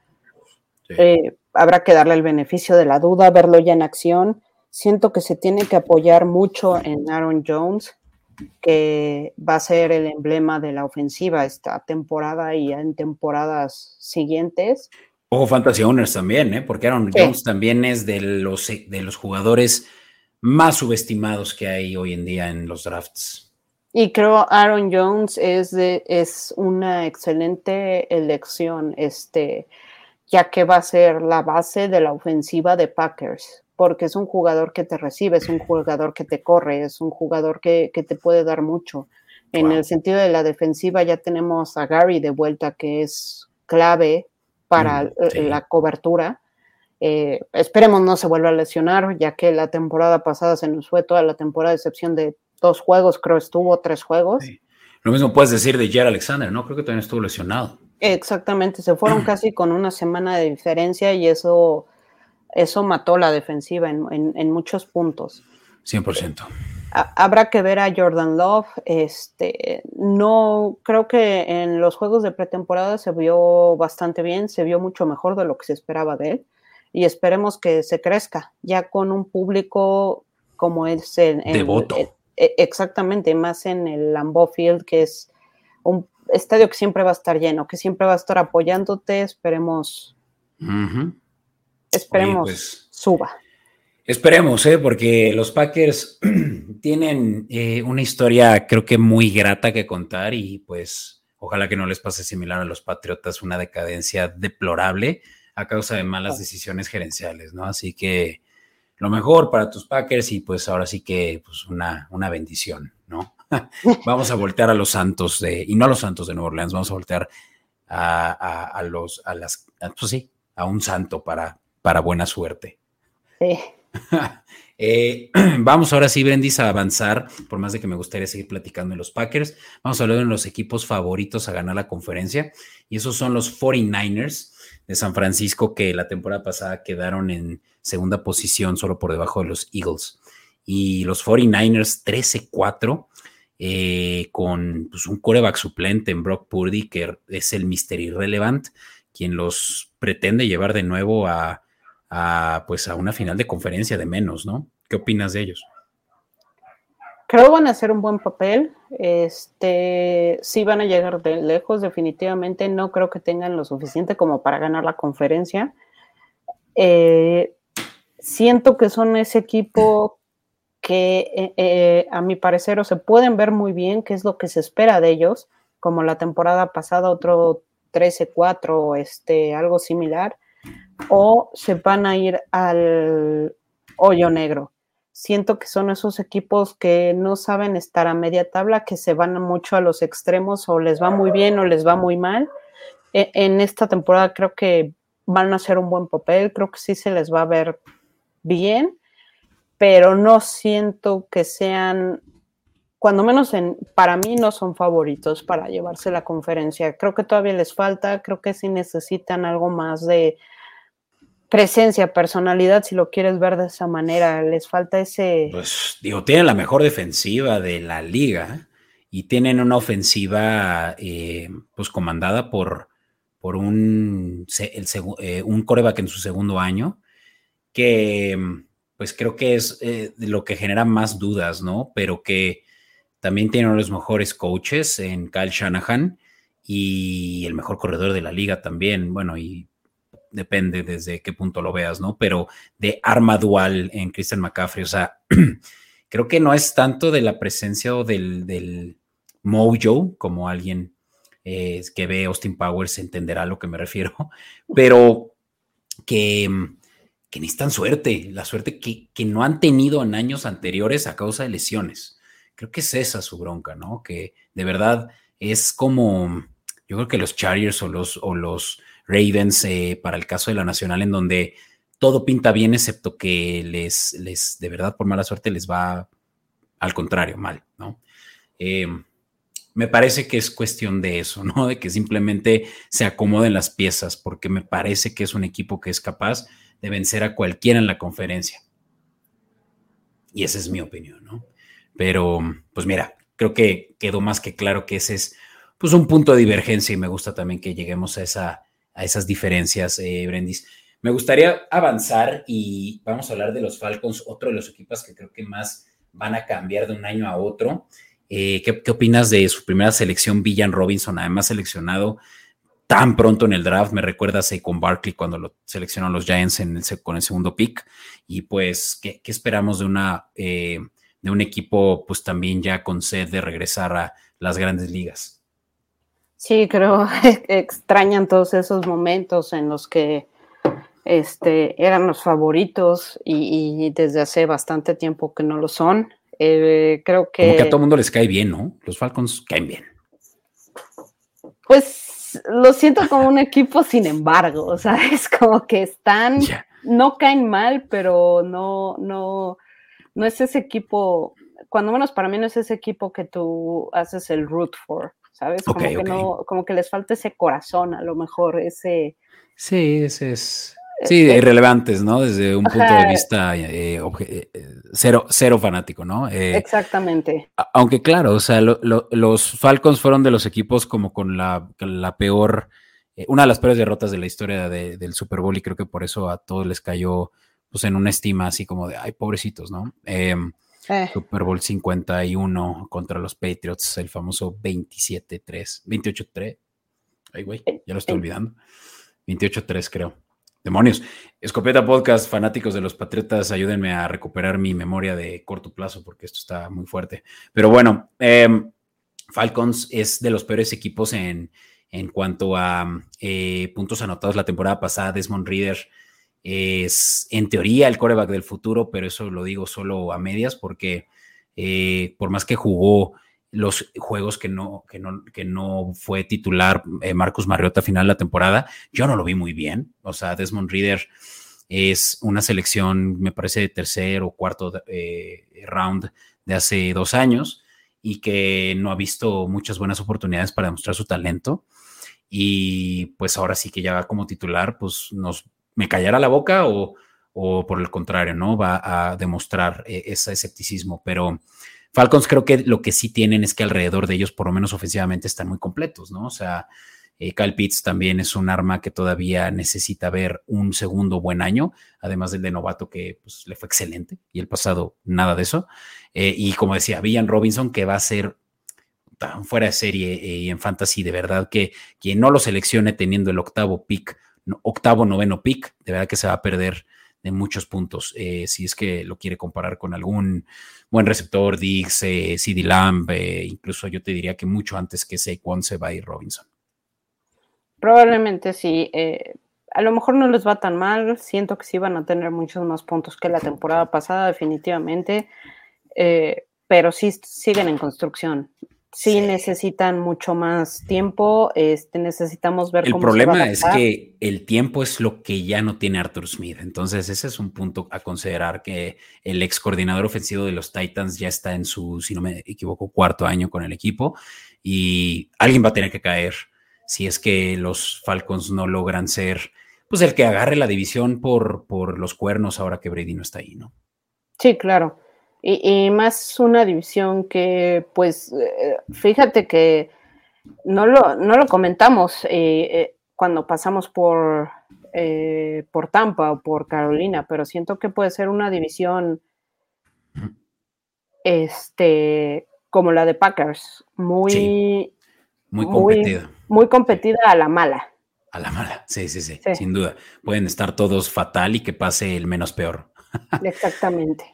Sí. Eh, habrá que darle el beneficio de la duda, verlo ya en acción. Siento que se tiene que apoyar mucho en Aaron Jones, que va a ser el emblema de la ofensiva esta temporada y en temporadas siguientes. Ojo, Fantasy Owners también, ¿eh? Porque Aaron sí. Jones también es de los, de los jugadores más subestimados que hay hoy en día en los drafts. Y creo Aaron Jones es, de, es una excelente elección, este, ya que va a ser la base de la ofensiva de Packers. Porque es un jugador que te recibe, es un jugador que te corre, es un jugador que, que te puede dar mucho. En wow. el sentido de la defensiva ya tenemos a Gary de vuelta, que es clave para mm, sí. la cobertura. Eh, esperemos no se vuelva a lesionar, ya que la temporada pasada se nos fue toda la temporada, a excepción de dos juegos, creo estuvo tres juegos. Sí. Lo mismo puedes decir de Jair Alexander, ¿no? Creo que también estuvo lesionado. Exactamente, se fueron casi con una semana de diferencia y eso... Eso mató la defensiva en, en, en muchos puntos. cien por ciento. Habrá que ver a Jordan Love. Este, no, creo que en los juegos de pretemporada se vio bastante bien, se vio mucho mejor de lo que se esperaba de él. Y esperemos que se crezca, ya con un público como es en, en devoto. En, exactamente, más en el Lambeau Field, que es un estadio que siempre va a estar lleno, que siempre va a estar apoyándote. Esperemos. Uh-huh. Esperemos, oye, pues, suba. Esperemos, ¿eh? Porque los Packers tienen eh, una historia creo que muy grata que contar y pues ojalá que no les pase similar a los Patriotas una decadencia deplorable a causa de malas decisiones gerenciales, ¿no? Así que lo mejor para tus Packers y pues ahora sí que pues una, una bendición, ¿no? Vamos a voltear a los Santos de, y no a los Santos de Nueva Orleans, vamos a voltear a, a, a los, a las, a, pues sí, a un santo para... para buena suerte. Sí. eh, vamos ahora sí, Brendis, a avanzar, por más de que me gustaría seguir platicando de los Packers. Vamos a hablar de los equipos favoritos a ganar la conferencia, y esos son los cuarenta y nueve ers de San Francisco, que la temporada pasada quedaron en segunda posición, solo por debajo de los Eagles. Y los cuarenta y nueve ers trece cuatro, eh, con pues, un quarterback suplente en Brock Purdy, que es el mister Irrelevant, quien los pretende llevar de nuevo a A, pues a una final de conferencia de menos, ¿no? ¿Qué opinas de ellos? Creo van a hacer un buen papel, este, sí van a llegar de lejos, definitivamente no creo que tengan lo suficiente como para ganar la conferencia. Eh, siento que son ese equipo que eh, eh, a mi parecer o se pueden ver muy bien, que es lo que se espera de ellos, como la temporada pasada otro trece cuatro, este, algo similar, o se van a ir al hoyo negro. Siento que son esos equipos que no saben estar a media tabla, que se van mucho a los extremos, o les va muy bien o les va muy mal. En esta temporada creo que van a hacer un buen papel, creo que sí se les va a ver bien, pero no siento que sean, cuando menos en, para mí no son favoritos para llevarse la conferencia. Creo que todavía les falta, creo que sí necesitan algo más de presencia, personalidad, si lo quieres ver de esa manera, les falta ese... Pues, digo, tienen la mejor defensiva de la liga y tienen una ofensiva eh, pues comandada por, por un, el, eh, un quarterback en su segundo año, que pues creo que es eh, lo que genera más dudas, ¿no? Pero que También tiene uno de los mejores coaches en Kyle Shanahan y el mejor corredor de la liga también. Bueno, y depende desde qué punto lo veas, ¿no? Pero de arma dual en Christian McCaffrey. O sea, creo que no es tanto de la presencia o del, del mojo, como alguien eh, que ve Austin Powers entenderá a lo que me refiero, pero que, que necesitan suerte, la suerte que, que no han tenido en años anteriores a causa de lesiones. Creo que es esa su bronca, ¿no? Que de verdad es como, yo creo que los Chargers o los, o los Ravens, eh, para el caso de la Nacional, en donde todo pinta bien, excepto que les, les de verdad, por mala suerte, les va al contrario, mal, ¿no? Eh, me parece que es cuestión de eso, ¿no? De que simplemente se acomoden las piezas, porque me parece que es un equipo que es capaz de vencer a cualquiera en la conferencia. Y esa es mi opinión, ¿no? Pero, pues mira, creo que quedó más que claro que ese es pues un punto de divergencia y me gusta también que lleguemos a, esa, a esas diferencias, eh, Brendis. Me gustaría avanzar y vamos a hablar de los Falcons, otro de los equipos que creo que más van a cambiar de un año a otro. Eh, ¿qué, qué opinas de su primera selección, Villan Robinson, además seleccionado tan pronto en el draft? Me recuerda a Saquon Barkley cuando lo seleccionaron los Giants en el, con el segundo pick. Y pues, ¿qué, qué esperamos de una... Eh, de un equipo pues también ya con sed de regresar a las grandes ligas? Sí, creo que extrañan todos esos momentos en los que este, eran los favoritos y, y desde hace bastante tiempo que no lo son. Eh, creo que... Como que a todo mundo les cae bien, ¿no? Los Falcons caen bien. Pues lo siento como un equipo sin embargo, o sea, es como que están... Yeah. No caen mal, pero no... no No es ese equipo, cuando menos para mí no es ese equipo que tú haces el root for, ¿sabes? Como okay, que okay. no, como que les falta ese corazón, a lo mejor, ese... Sí, ese es... Sí, este, irrelevantes, ¿no? Desde un punto ajá. de vista eh, obje, eh, cero, cero fanático, ¿no? Eh, Exactamente. Aunque claro, o sea, lo, lo, los Falcons fueron de los equipos como con la, la peor, eh, una de las peores derrotas de la historia de, del Super Bowl y creo que por eso a todos les cayó... pues en una estima así como de, ay, pobrecitos, ¿no? Eh, eh. Super Bowl cincuenta y uno contra los Patriots, el famoso veintisiete tres, veintiocho tres, ay, güey, ya lo estoy olvidando, veintiocho tres creo. Demonios, Escopeta Podcast, fanáticos de los Patriotas, ayúdenme a recuperar mi memoria de corto plazo porque esto está muy fuerte. Pero bueno, eh, Falcons es de los peores equipos en, en cuanto a eh, puntos anotados la temporada pasada. Desmond Ridder es en teoría el quarterback del futuro, pero eso lo digo solo a medias porque eh, por más que jugó los juegos que no, que no, que no fue titular eh, Marcus Mariota a final de la temporada, yo no lo vi muy bien. O sea, Desmond Ridder es una selección, me parece, de tercer o cuarto eh, round de hace dos años y que no ha visto muchas buenas oportunidades para demostrar su talento. Y pues ahora sí que ya va como titular, pues nos... me callará la boca o, o por el contrario, ¿no? Va a demostrar eh, ese escepticismo, pero Falcons creo que lo que sí tienen es que alrededor de ellos, por lo menos ofensivamente, están muy completos, ¿no? O sea, eh, Kyle Pitts también es un arma que todavía necesita ver un segundo buen año, además del de novato que pues, le fue excelente y el pasado nada de eso. Eh, y como decía, Villan Robinson que va a ser tan fuera de serie eh, y en fantasy, de verdad que quien no lo seleccione teniendo el octavo pick octavo, noveno pick, de verdad que se va a perder de muchos puntos, eh, si es que lo quiere comparar con algún buen receptor, Diggs, eh, CeeDee Lamb, eh, incluso yo te diría que mucho antes que Saquon se va a ir Robinson. Probablemente sí, eh, a lo mejor no les va tan mal, siento que sí van a tener muchos más puntos que la temporada pasada definitivamente, eh, pero sí siguen en construcción. Sí, sí necesitan mucho más tiempo, este, necesitamos ver el cómo se va a adaptar. El problema es que el tiempo es lo que ya no tiene Arthur Smith, entonces ese es un punto a considerar, que el ex coordinador ofensivo de los Titans ya está en su, si no me equivoco, cuarto año con el equipo y alguien va a tener que caer si es que los Falcons no logran ser pues el que agarre la división por, por los cuernos ahora que Brady no está ahí, ¿no? Sí, claro. Y, y más una división que, pues, eh, fíjate que no lo, no lo comentamos eh, eh, cuando pasamos por, eh, por Tampa o por Carolina, pero siento que puede ser una división este, como la de Packers, muy, sí, muy competida. Muy, muy competida a la mala. A la mala, sí, sí, sí, sí, sin duda. Pueden estar todos fatal y que pase el menos peor. Exactamente.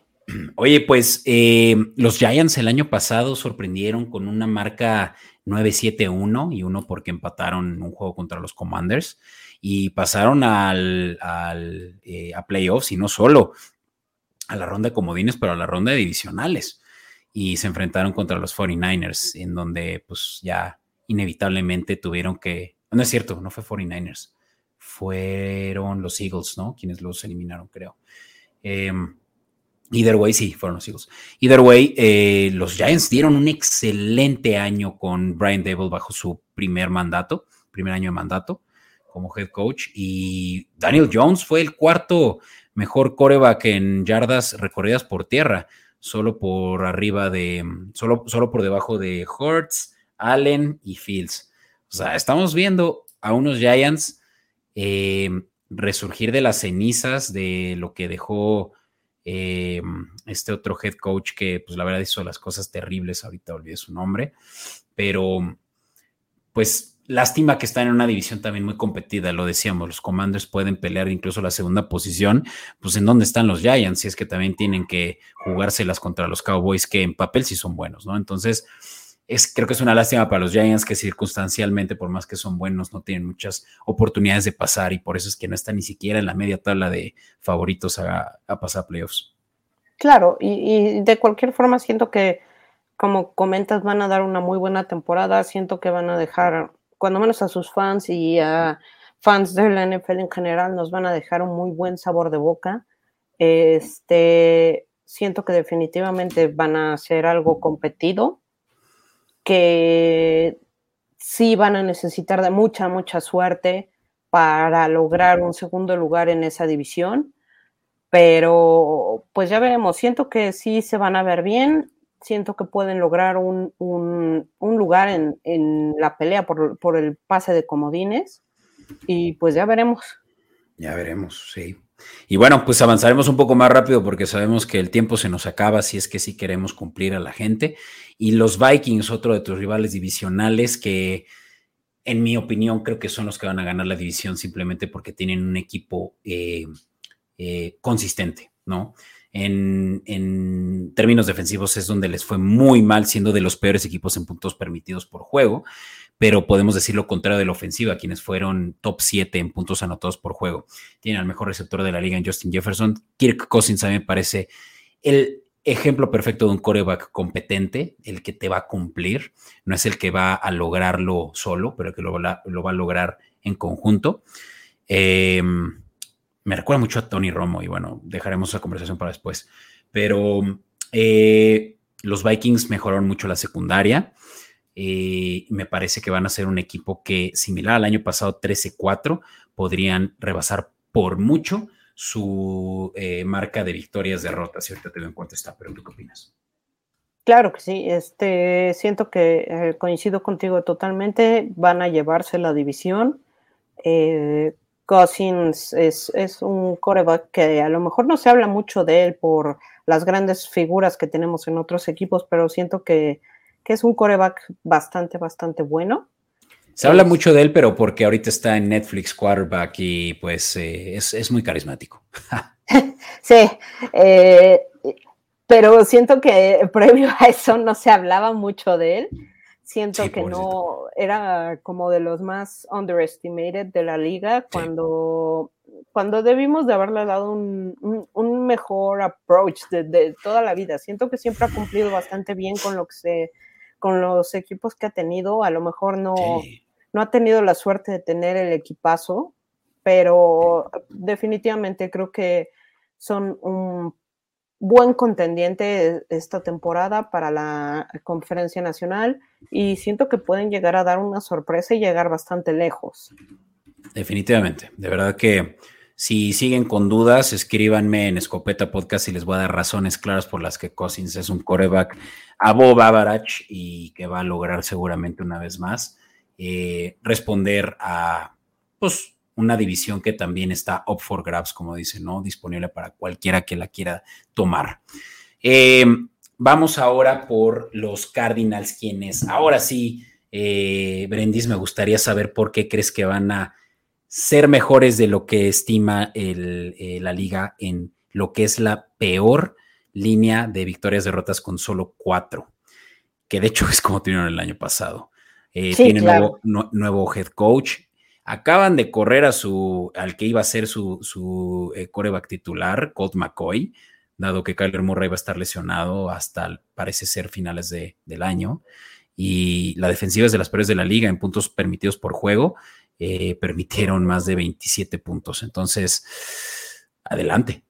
Oye, pues eh, los Giants el año pasado sorprendieron con una marca nueve siete uno y uno porque empataron un juego contra los Commanders y pasaron al, al, eh, a playoffs y no solo a la ronda de comodines, pero a la ronda de divisionales y se enfrentaron contra los cuarenta y nueve ers en donde pues ya inevitablemente tuvieron que, no es cierto, no fue cuarenta y nueve ers, fueron los Eagles, ¿no? Quienes los eliminaron, creo. Eh, Either way, sí, fueron los Eagles. Either way, eh, los Giants dieron un excelente año con Brian Daboll bajo su primer mandato, primer año de mandato como head coach. Y Daniel Jones fue el cuarto mejor quarterback en yardas recorridas por tierra, solo por arriba de, solo, solo por debajo de Hurts, Allen y Fields. O sea, estamos viendo a unos Giants eh, resurgir de las cenizas de lo que dejó. Eh, este otro head coach que pues la verdad hizo las cosas terribles, ahorita olvidé su nombre, pero pues lástima que están en una división también muy competida, lo decíamos, los Commanders pueden pelear incluso la segunda posición, pues en dónde están los Giants, si es que también tienen que jugárselas contra los Cowboys que en papel sí son buenos, ¿no? Entonces es, creo que es una lástima para los Giants que circunstancialmente, por más que son buenos, no tienen muchas oportunidades de pasar y por eso es que no están ni siquiera en la media tabla de favoritos a, a pasar playoffs. Claro, y, y de cualquier forma siento que, como comentas, van a dar una muy buena temporada, siento que van a dejar, cuando menos a sus fans y a fans de la N F L en general, nos van a dejar un muy buen sabor de boca. Este, siento que definitivamente van a hacer algo competido, que sí van a necesitar de mucha, mucha suerte para lograr un segundo lugar en esa división, pero pues ya veremos, siento que sí se van a ver bien, siento que pueden lograr un, un, un lugar en, en la pelea por, por el pase de comodines y pues ya veremos. Ya veremos, sí. Y bueno, pues avanzaremos un poco más rápido porque sabemos que el tiempo se nos acaba si es que sí queremos cumplir a la gente. Y los Vikings, otro de tus rivales divisionales que en mi opinión creo que son los que van a ganar la división simplemente porque tienen un equipo eh, eh, consistente, ¿no? En, en términos defensivos es donde les fue muy mal, siendo de los peores equipos en puntos permitidos por juego, pero podemos decir lo contrario de la ofensiva, quienes fueron top siete en puntos anotados por juego. Tienen al mejor receptor de la liga en Justin Jefferson. Kirk Cousins a mí me parece el ejemplo perfecto de un quarterback competente, el que te va a cumplir, no es el que va a lograrlo solo, pero el que lo, lo va a lograr en conjunto. Eh... Me recuerda mucho a Tony Romo y bueno, dejaremos esa conversación para después. Pero eh, los Vikings mejoraron mucho la secundaria. Eh, me parece que van a ser un equipo que, similar al año pasado, trece cuatro, podrían rebasar por mucho su eh, marca de victorias-derrotas. Y ahorita te doy en cuenta esta, pero ¿tú qué opinas? Claro que sí. Este, siento que eh, coincido contigo totalmente. Van a llevarse la división. Eh, Cousins es, es un quarterback que a lo mejor no se habla mucho de él por las grandes figuras que tenemos en otros equipos, pero siento que, que es un quarterback bastante, bastante bueno. Se es, habla mucho de él, pero porque ahorita está en Netflix Quarterback y pues eh, es, es muy carismático. Sí, eh, pero siento que previo a eso no se hablaba mucho de él. Siento sí, que no, era como de los más underestimated de la liga cuando, sí. cuando debimos de haberle dado un, un, un mejor approach de, de toda la vida. Siento que siempre ha cumplido bastante bien con, lo que se, con los equipos que ha tenido. A lo mejor no, sí. no ha tenido la suerte de tener el equipazo, pero definitivamente creo que son un buen contendiente esta temporada para la Conferencia Nacional y siento que pueden llegar a dar una sorpresa y llegar bastante lejos. Definitivamente, de verdad que si siguen con dudas, escríbanme en Escopeta Podcast y les voy a dar razones claras por las que Cousins es un quarterback a Bob Average y que va a lograr seguramente una vez más eh, responder a pues una división que también está up for grabs, como dicen, ¿no? Disponible para cualquiera que la quiera tomar. Eh, Vamos ahora por los Cardinals, quienes ahora sí, eh, Brendis, me gustaría saber por qué crees que van a ser mejores de lo que estima el, eh, la liga en lo que es la peor línea de victorias derrotas con solo cuatro, que de hecho es como tuvieron el año pasado. Eh, sí, tiene claro. nuevo, no, nuevo head coach. Acaban de correr a su, al que iba a ser su, su eh, quarterback titular, Colt McCoy, dado que Kyler Murray va a estar lesionado hasta, parece ser, finales de, del año. Y la defensiva es de las peores de la liga en puntos permitidos por juego. Eh, permitieron más de veintisiete puntos. Entonces, adelante.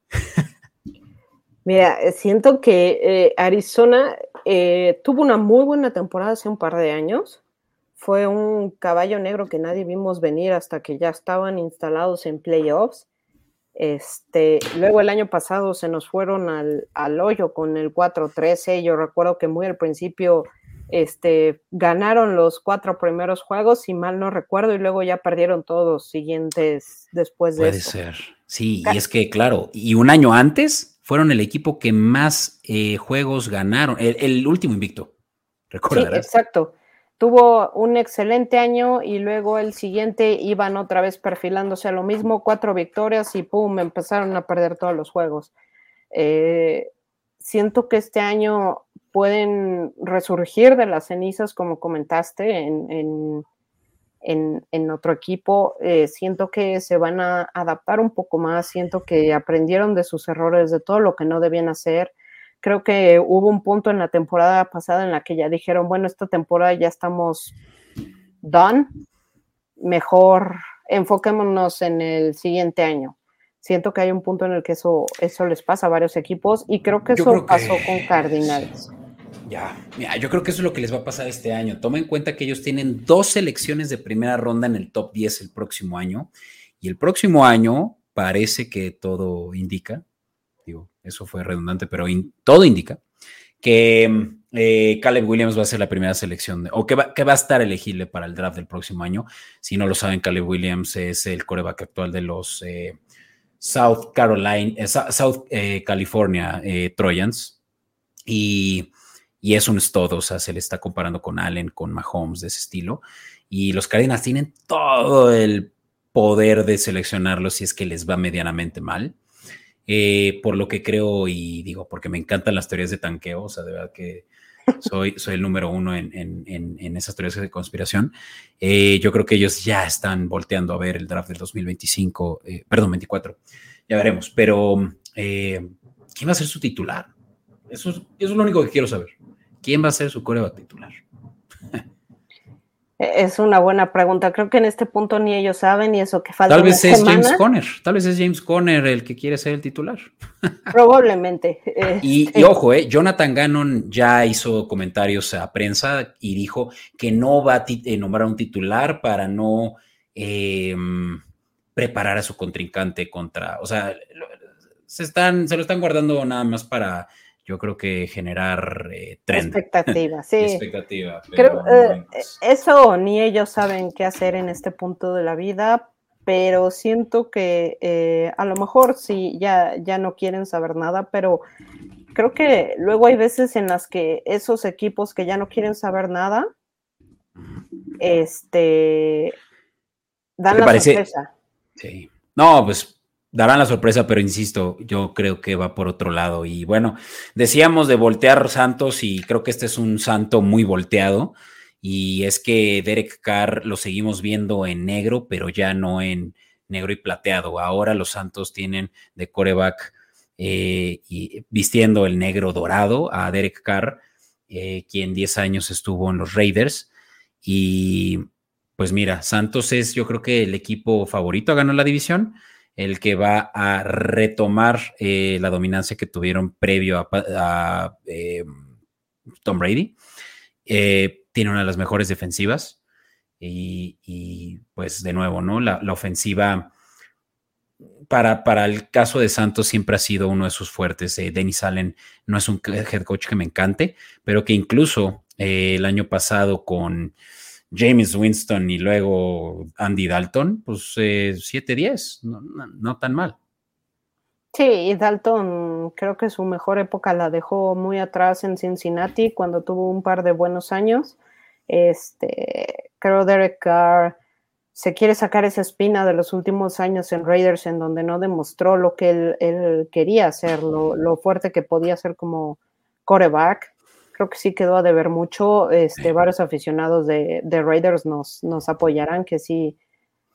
Mira, siento que eh, Arizona eh, tuvo una muy buena temporada hace un par de años. Fue un caballo negro que nadie vimos venir hasta que ya estaban instalados en playoffs. Este, luego el año pasado se nos fueron al, al hoyo con el cuatro trece. Yo recuerdo que muy al principio este, ganaron los cuatro primeros juegos, si mal no recuerdo, y luego ya perdieron todos los siguientes después de Puede eso. Puede ser. Sí, y es que, claro, y un año antes fueron el equipo que más eh, juegos ganaron, el, el último invicto, recuerda, sí, exacto. Tuvo un excelente año y luego el siguiente iban otra vez perfilándose a lo mismo, cuatro victorias y pum, empezaron a perder todos los juegos. Eh, siento que este año pueden resurgir de las cenizas, como comentaste, en, en, en, en otro equipo. Eh, siento que se van a adaptar un poco más, siento que aprendieron de sus errores, de todo lo que no debían hacer. Creo que hubo un punto en la temporada pasada en la que ya dijeron, bueno, esta temporada ya estamos done, mejor enfoquémonos en el siguiente año. Siento que hay un punto en el que eso, eso les pasa a varios equipos y creo que eso creo pasó que... con Cardinals. Ya, mira, yo creo que eso es lo que les va a pasar este año. Toma en cuenta que ellos tienen dos selecciones de primera ronda en el top diez el próximo año y el próximo año parece que todo indica, digo, eso fue redundante, pero in, todo indica que eh, Caleb Williams va a ser la primera selección, de, o que va, que va a estar elegible para el draft del próximo año. Si no lo saben, Caleb Williams es el quarterback actual de los eh, South Carolina, eh, South eh, California eh, Trojans, y, y es un stud, o sea, se le está comparando con Allen, con Mahomes, de ese estilo, y los Cardinals tienen todo el poder de seleccionarlo si es que les va medianamente mal. Eh, por lo que creo y digo, porque me encantan las teorías de tanqueo, o sea, de verdad que soy, soy el número uno en, en, en, en esas teorías de conspiración. Eh, yo creo que ellos ya están volteando a ver el draft del dos mil veinticinco, eh, perdón, veinticuatro, ya veremos, pero eh, ¿quién va a ser su titular? Eso es, eso es lo único que quiero saber. ¿Quién va a ser su quarterback titular? Es una buena pregunta. Creo que en este punto ni ellos saben y eso que falta. Tal vez es semana. James Conner. Tal vez es James Conner el que quiere ser el titular. Probablemente. Y, y ojo, eh, Jonathan Gannon ya hizo comentarios a prensa y dijo que no va a tit- nombrar un titular para no eh, preparar a su contrincante contra. O sea, se están, se lo están guardando nada más para. Yo creo que generar eh, trend. Expectativa, sí. Expectativa. Pero, creo, eh, eso ni ellos saben qué hacer en este punto de la vida, pero siento que eh, a lo mejor sí, ya, ya no quieren saber nada, pero creo que luego hay veces en las que esos equipos que ya no quieren saber nada, este, dan la parece? sorpresa. Sí. No, pues, darán la sorpresa, pero insisto, yo creo que va por otro lado. Y bueno, decíamos de voltear santos y creo que este es un santo muy volteado. Y es que Derek Carr lo seguimos viendo en negro, pero ya no en negro y plateado. Ahora los santos tienen de quarterback eh, y vistiendo el negro dorado a Derek Carr, eh, quien diez años estuvo en los Raiders. Y pues mira, Santos es yo creo que el equipo favorito a ganar la división, el que va a retomar eh, la dominancia que tuvieron previo a, a eh, Tom Brady. Eh, tiene una de las mejores defensivas y, y pues de nuevo, ¿no? La, la ofensiva para, para el caso de Santos siempre ha sido uno de sus fuertes. Eh, Dennis Allen no es un head coach que me encante, pero que incluso eh, el año pasado con Jameis Winston y luego Andy Dalton, pues eh, siete diez, no, no, no tan mal. Sí, y Dalton creo que su mejor época la dejó muy atrás en Cincinnati cuando tuvo un par de buenos años. Este, creo Derek Carr se quiere sacar esa espina de los últimos años en Raiders, en donde no demostró lo que él, él quería hacer, lo, lo fuerte que podía ser como quarterback. Creo que sí quedó a deber mucho. Este, varios aficionados de, de Raiders nos, nos apoyarán que sí.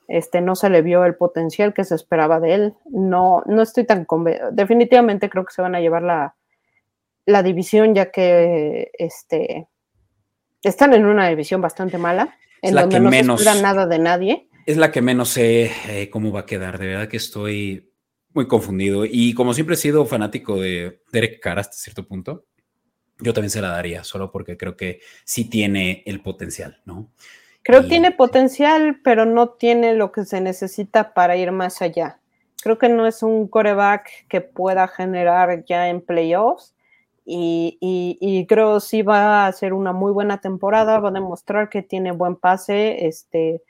Este, no se le vio el potencial que se esperaba de él. No, no estoy tan convencido. Definitivamente creo que se van a llevar la, la división, ya que este, están en una división bastante mala, en donde no se espera nada de nadie. Es la que menos sé eh, cómo va a quedar. De verdad que estoy muy confundido. Y como siempre he sido fanático de Derek Carr hasta cierto punto, yo también se la daría, solo porque creo que sí tiene el potencial, ¿no? Creo que tiene potencial, pero no tiene lo que se necesita para ir más allá. Creo que no es un quarterback que pueda generar ya en playoffs y, y, y creo sí va a hacer una muy buena temporada, va a demostrar que tiene buen pase, este,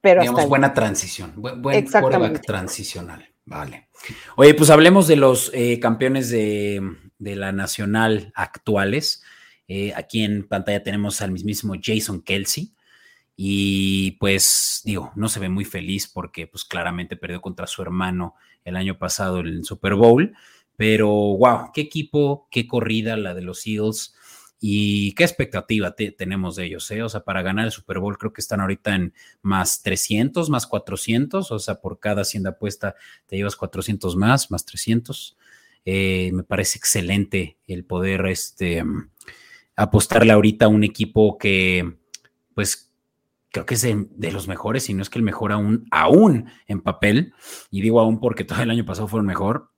pero digamos hasta buena transición, buen, buen quarterback transicional. Vale. Oye, pues hablemos de los eh, campeones de, de la Nacional actuales. Eh, aquí en pantalla tenemos al mismísimo Jason Kelce. Y pues, digo, no se ve muy feliz porque pues claramente perdió contra su hermano el año pasado en el Super Bowl, pero wow, qué equipo, qué corrida la de los Eagles y qué expectativa te- tenemos de ellos, ¿eh? O sea, para ganar el Super Bowl creo que están ahorita en más trescientos, más cuatrocientos, o sea, por cada cien de apuesta te llevas cuatrocientos más, más trescientos. Eh, me parece excelente el poder este, apostarle ahorita a un equipo que pues creo que es de, de los mejores, si no es que el mejor aún, aún en papel, y digo aún porque todo el año pasado fueron mejor,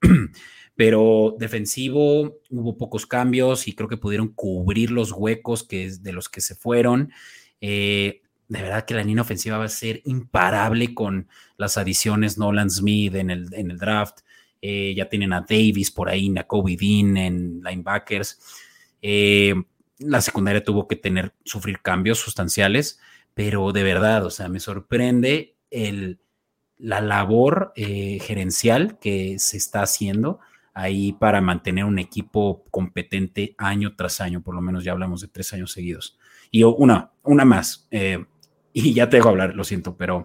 pero defensivo, hubo pocos cambios y creo que pudieron cubrir los huecos que es de los que se fueron. Eh, de verdad que la línea ofensiva va a ser imparable con las adiciones Nolan Smith en el, en el draft, eh, ya tienen a Davis por ahí, a Kobe Dean en linebackers, eh, la secundaria tuvo que tener, sufrir cambios sustanciales, pero de verdad, o sea, me sorprende el, la labor eh, gerencial que se está haciendo ahí para mantener un equipo competente año tras año, por lo menos ya hablamos de tres años seguidos. Y una, una más, eh, y ya te dejo hablar, lo siento, pero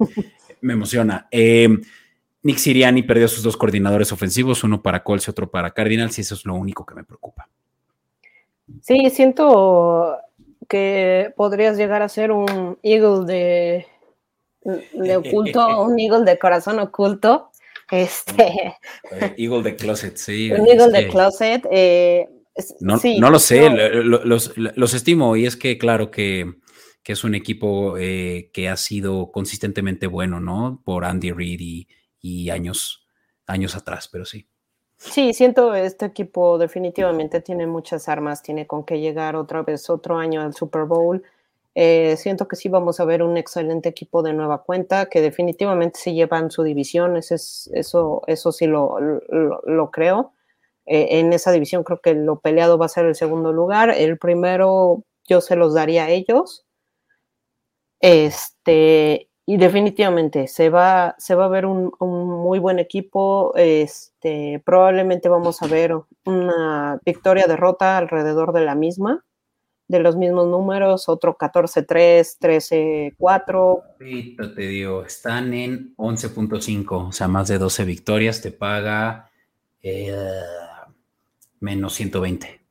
me emociona. Eh, Nick Sirianni perdió a sus dos coordinadores ofensivos, uno para Colts y otro para Cardinals, y eso es lo único que me preocupa. Sí, siento que podrías llegar a ser un Eagle de, de oculto, un Eagle de corazón oculto. Este, Eagle de closet, sí. Un Eagle de closet. Eh, no, sí, no lo sé, no. Los, los, los estimo y es que claro que, que es un equipo eh, que ha sido consistentemente bueno, ¿no? Por Andy Reid y, y años, años atrás, pero sí. Sí, siento este equipo definitivamente tiene muchas armas, tiene con qué llegar otra vez otro año al Super Bowl. Eh, siento que sí vamos a ver un excelente equipo de nueva cuenta, que definitivamente se llevan su división, eso, es, eso, eso sí lo, lo, lo creo. Eh, en esa división creo que lo peleado va a ser el segundo lugar, el primero yo se los daría a ellos. Este... Y definitivamente se va, se va a ver un, un muy buen equipo. Este, probablemente vamos a ver una victoria-derrota alrededor de la misma, de los mismos números, otro catorce tres, trece cuatro. Sí, te digo, están en once punto cinco, o sea, más de doce victorias, te paga eh, menos ciento veinte.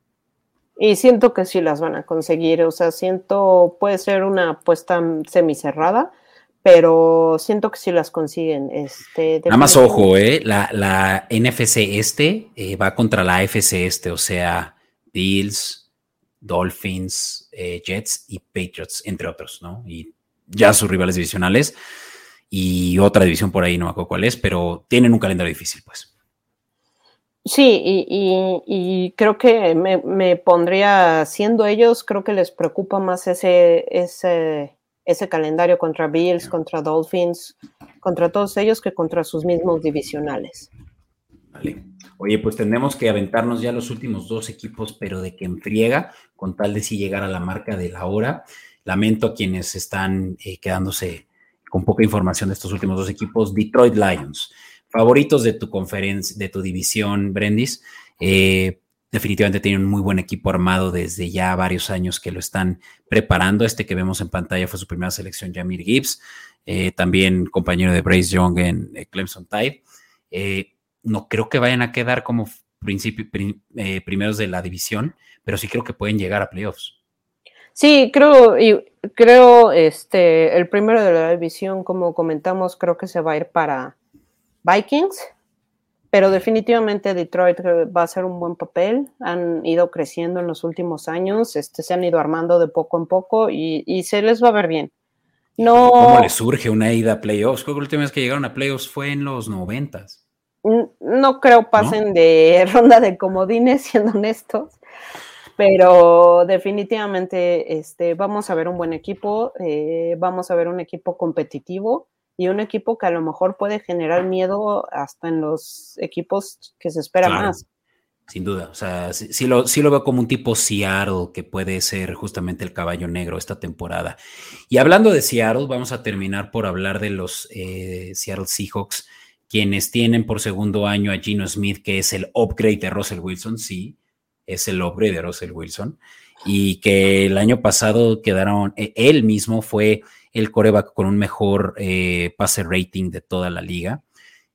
Y siento que sí las van a conseguir, o sea, siento, puede ser una apuesta semicerrada, pero siento que sí las consiguen. Este, nada más ojo, eh, la, la N F C este eh, va contra la A F C este, o sea, Bills, Dolphins, eh, Jets y Patriots, entre otros, ¿no? Y ya sus rivales divisionales y otra división por ahí, no me acuerdo cuál es, pero tienen un calendario difícil, pues. Sí, y, y, y creo que me, me pondría, siendo ellos, creo que les preocupa más ese ese... ese calendario contra Bills, contra Dolphins, contra todos ellos que contra sus mismos divisionales. Vale. Oye, pues tenemos que aventarnos ya los últimos dos equipos, pero de que en friega, con tal de sí llegar a la marca de la hora. Lamento a quienes están eh, quedándose con poca información de estos últimos dos equipos. Detroit Lions. favoritos de tu conferencia, de tu división, Brendis. Eh, definitivamente tienen un muy buen equipo armado desde ya varios años que lo están preparando. Este que vemos en pantalla fue su primera selección, Jahmyr Gibbs, eh, también compañero de Bryce Young en eh, Clemson Tide. Eh, no creo que vayan a quedar como principi- prim- eh, primeros de la división, pero sí creo que pueden llegar a playoffs. Sí, creo, y creo este, el primero de la división, como comentamos, creo que se va a ir para Vikings, pero definitivamente Detroit va a hacer un buen papel. Han ido creciendo en los últimos años, este, se han ido armando de poco en poco y, y se les va a ver bien. No, ¿cómo les surge una ida a playoffs? Creo que la última vez que llegaron a playoffs fue en los noventas. No creo pasen ¿No? de ronda de comodines, siendo honestos. Pero definitivamente este, vamos a ver un buen equipo, eh, vamos a ver un equipo competitivo y un equipo que a lo mejor puede generar miedo hasta en los equipos que se espera claro, más. Sin duda, o sea, sí, sí, lo, sí lo veo como un tipo Seattle que puede ser justamente el caballo negro esta temporada. Y hablando de Seattle, vamos a terminar por hablar de los eh, Seattle Seahawks, quienes tienen por segundo año a Geno Smith, que es el upgrade de Russell Wilson, sí. es el hombre de Russell Wilson, y que el año pasado quedaron, él mismo fue el quarterback con un mejor eh, pase rating de toda la liga,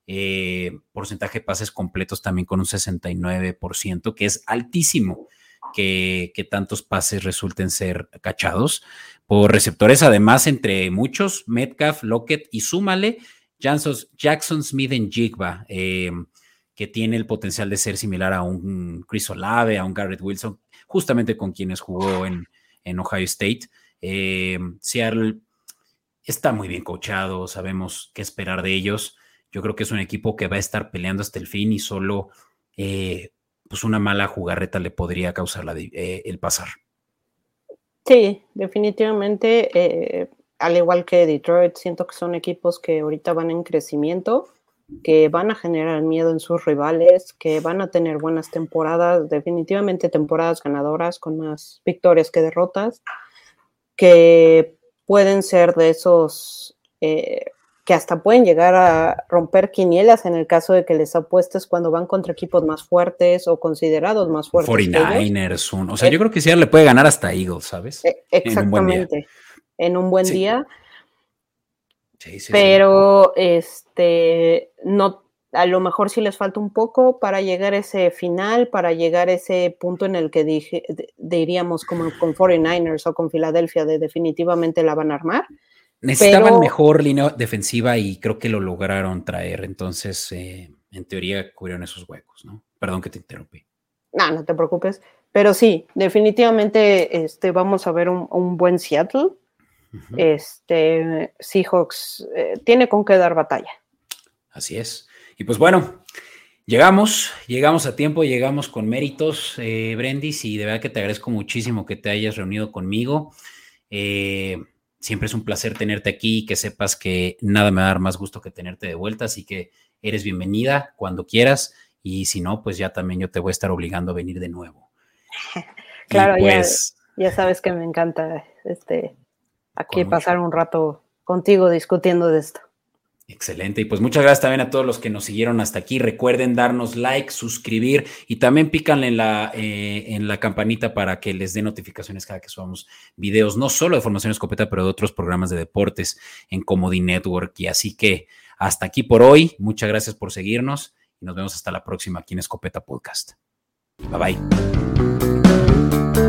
eh, porcentaje de pases completos también con un sesenta y nueve por ciento, que es altísimo que, que tantos pases resulten ser cachados, por receptores además entre muchos, Metcalf, Lockett, y súmale Jackson, Jackson Smith-Njigba, eh, que tiene el potencial de ser similar a un Chris Olave, a un Garrett Wilson, justamente con quienes jugó en, en Ohio State. Eh, Seattle está muy bien coachado, sabemos qué esperar de ellos. Yo creo que es un equipo que va a estar peleando hasta el fin y solo eh, pues una mala jugarreta le podría causar la, eh, el pasar. Sí, definitivamente, eh, al igual que Detroit, siento que son equipos que ahorita van en crecimiento, que van a generar miedo en sus rivales, que van a tener buenas temporadas, definitivamente temporadas ganadoras con más victorias que derrotas, que pueden ser de esos eh, que hasta pueden llegar a romper quinielas en el caso de que les apuestes cuando van contra equipos más fuertes o considerados más fuertes. forty-niners, un, o sea, eh, yo creo que Seattle le puede ganar hasta Eagles, ¿sabes? Eh, exactamente, en un buen día. En un buen día. Sí, sí, pero sí. este no a lo mejor sí les falta un poco para llegar a ese final, para llegar a ese punto en el que dije, de, diríamos como con forty-niners o con Filadelfia, de definitivamente la van a armar. Necesitaban pero, mejor línea defensiva y creo que lo lograron traer, entonces eh, en teoría cubrieron esos huecos, ¿no? Perdón que te interrumpí. No, no te preocupes, pero sí, definitivamente este, vamos a ver un, un buen Seattle. Este Seahawks eh, tiene con qué dar batalla. Así es. Y pues bueno, llegamos, llegamos a tiempo, llegamos con méritos, eh, Brendis, y de verdad que te agradezco muchísimo que te hayas reunido conmigo. Eh, siempre es un placer tenerte aquí y que sepas que nada me va a dar más gusto que tenerte de vuelta, así que eres bienvenida cuando quieras y si no, pues ya también yo te voy a estar obligando a venir de nuevo. Claro, pues, ya, ya sabes que me encanta este... aquí pasar un rato contigo discutiendo de esto. Excelente, y pues muchas gracias también a todos los que nos siguieron hasta aquí. Recuerden darnos like, suscribir y también pícanle en la, eh, en la campanita para que les dé notificaciones cada que subamos videos, no solo de Formación Escopeta, pero de otros programas de deportes en Comedy Network. Y así que hasta aquí por hoy. Muchas gracias por seguirnos y nos vemos hasta la próxima aquí en Escopeta Podcast. Bye bye.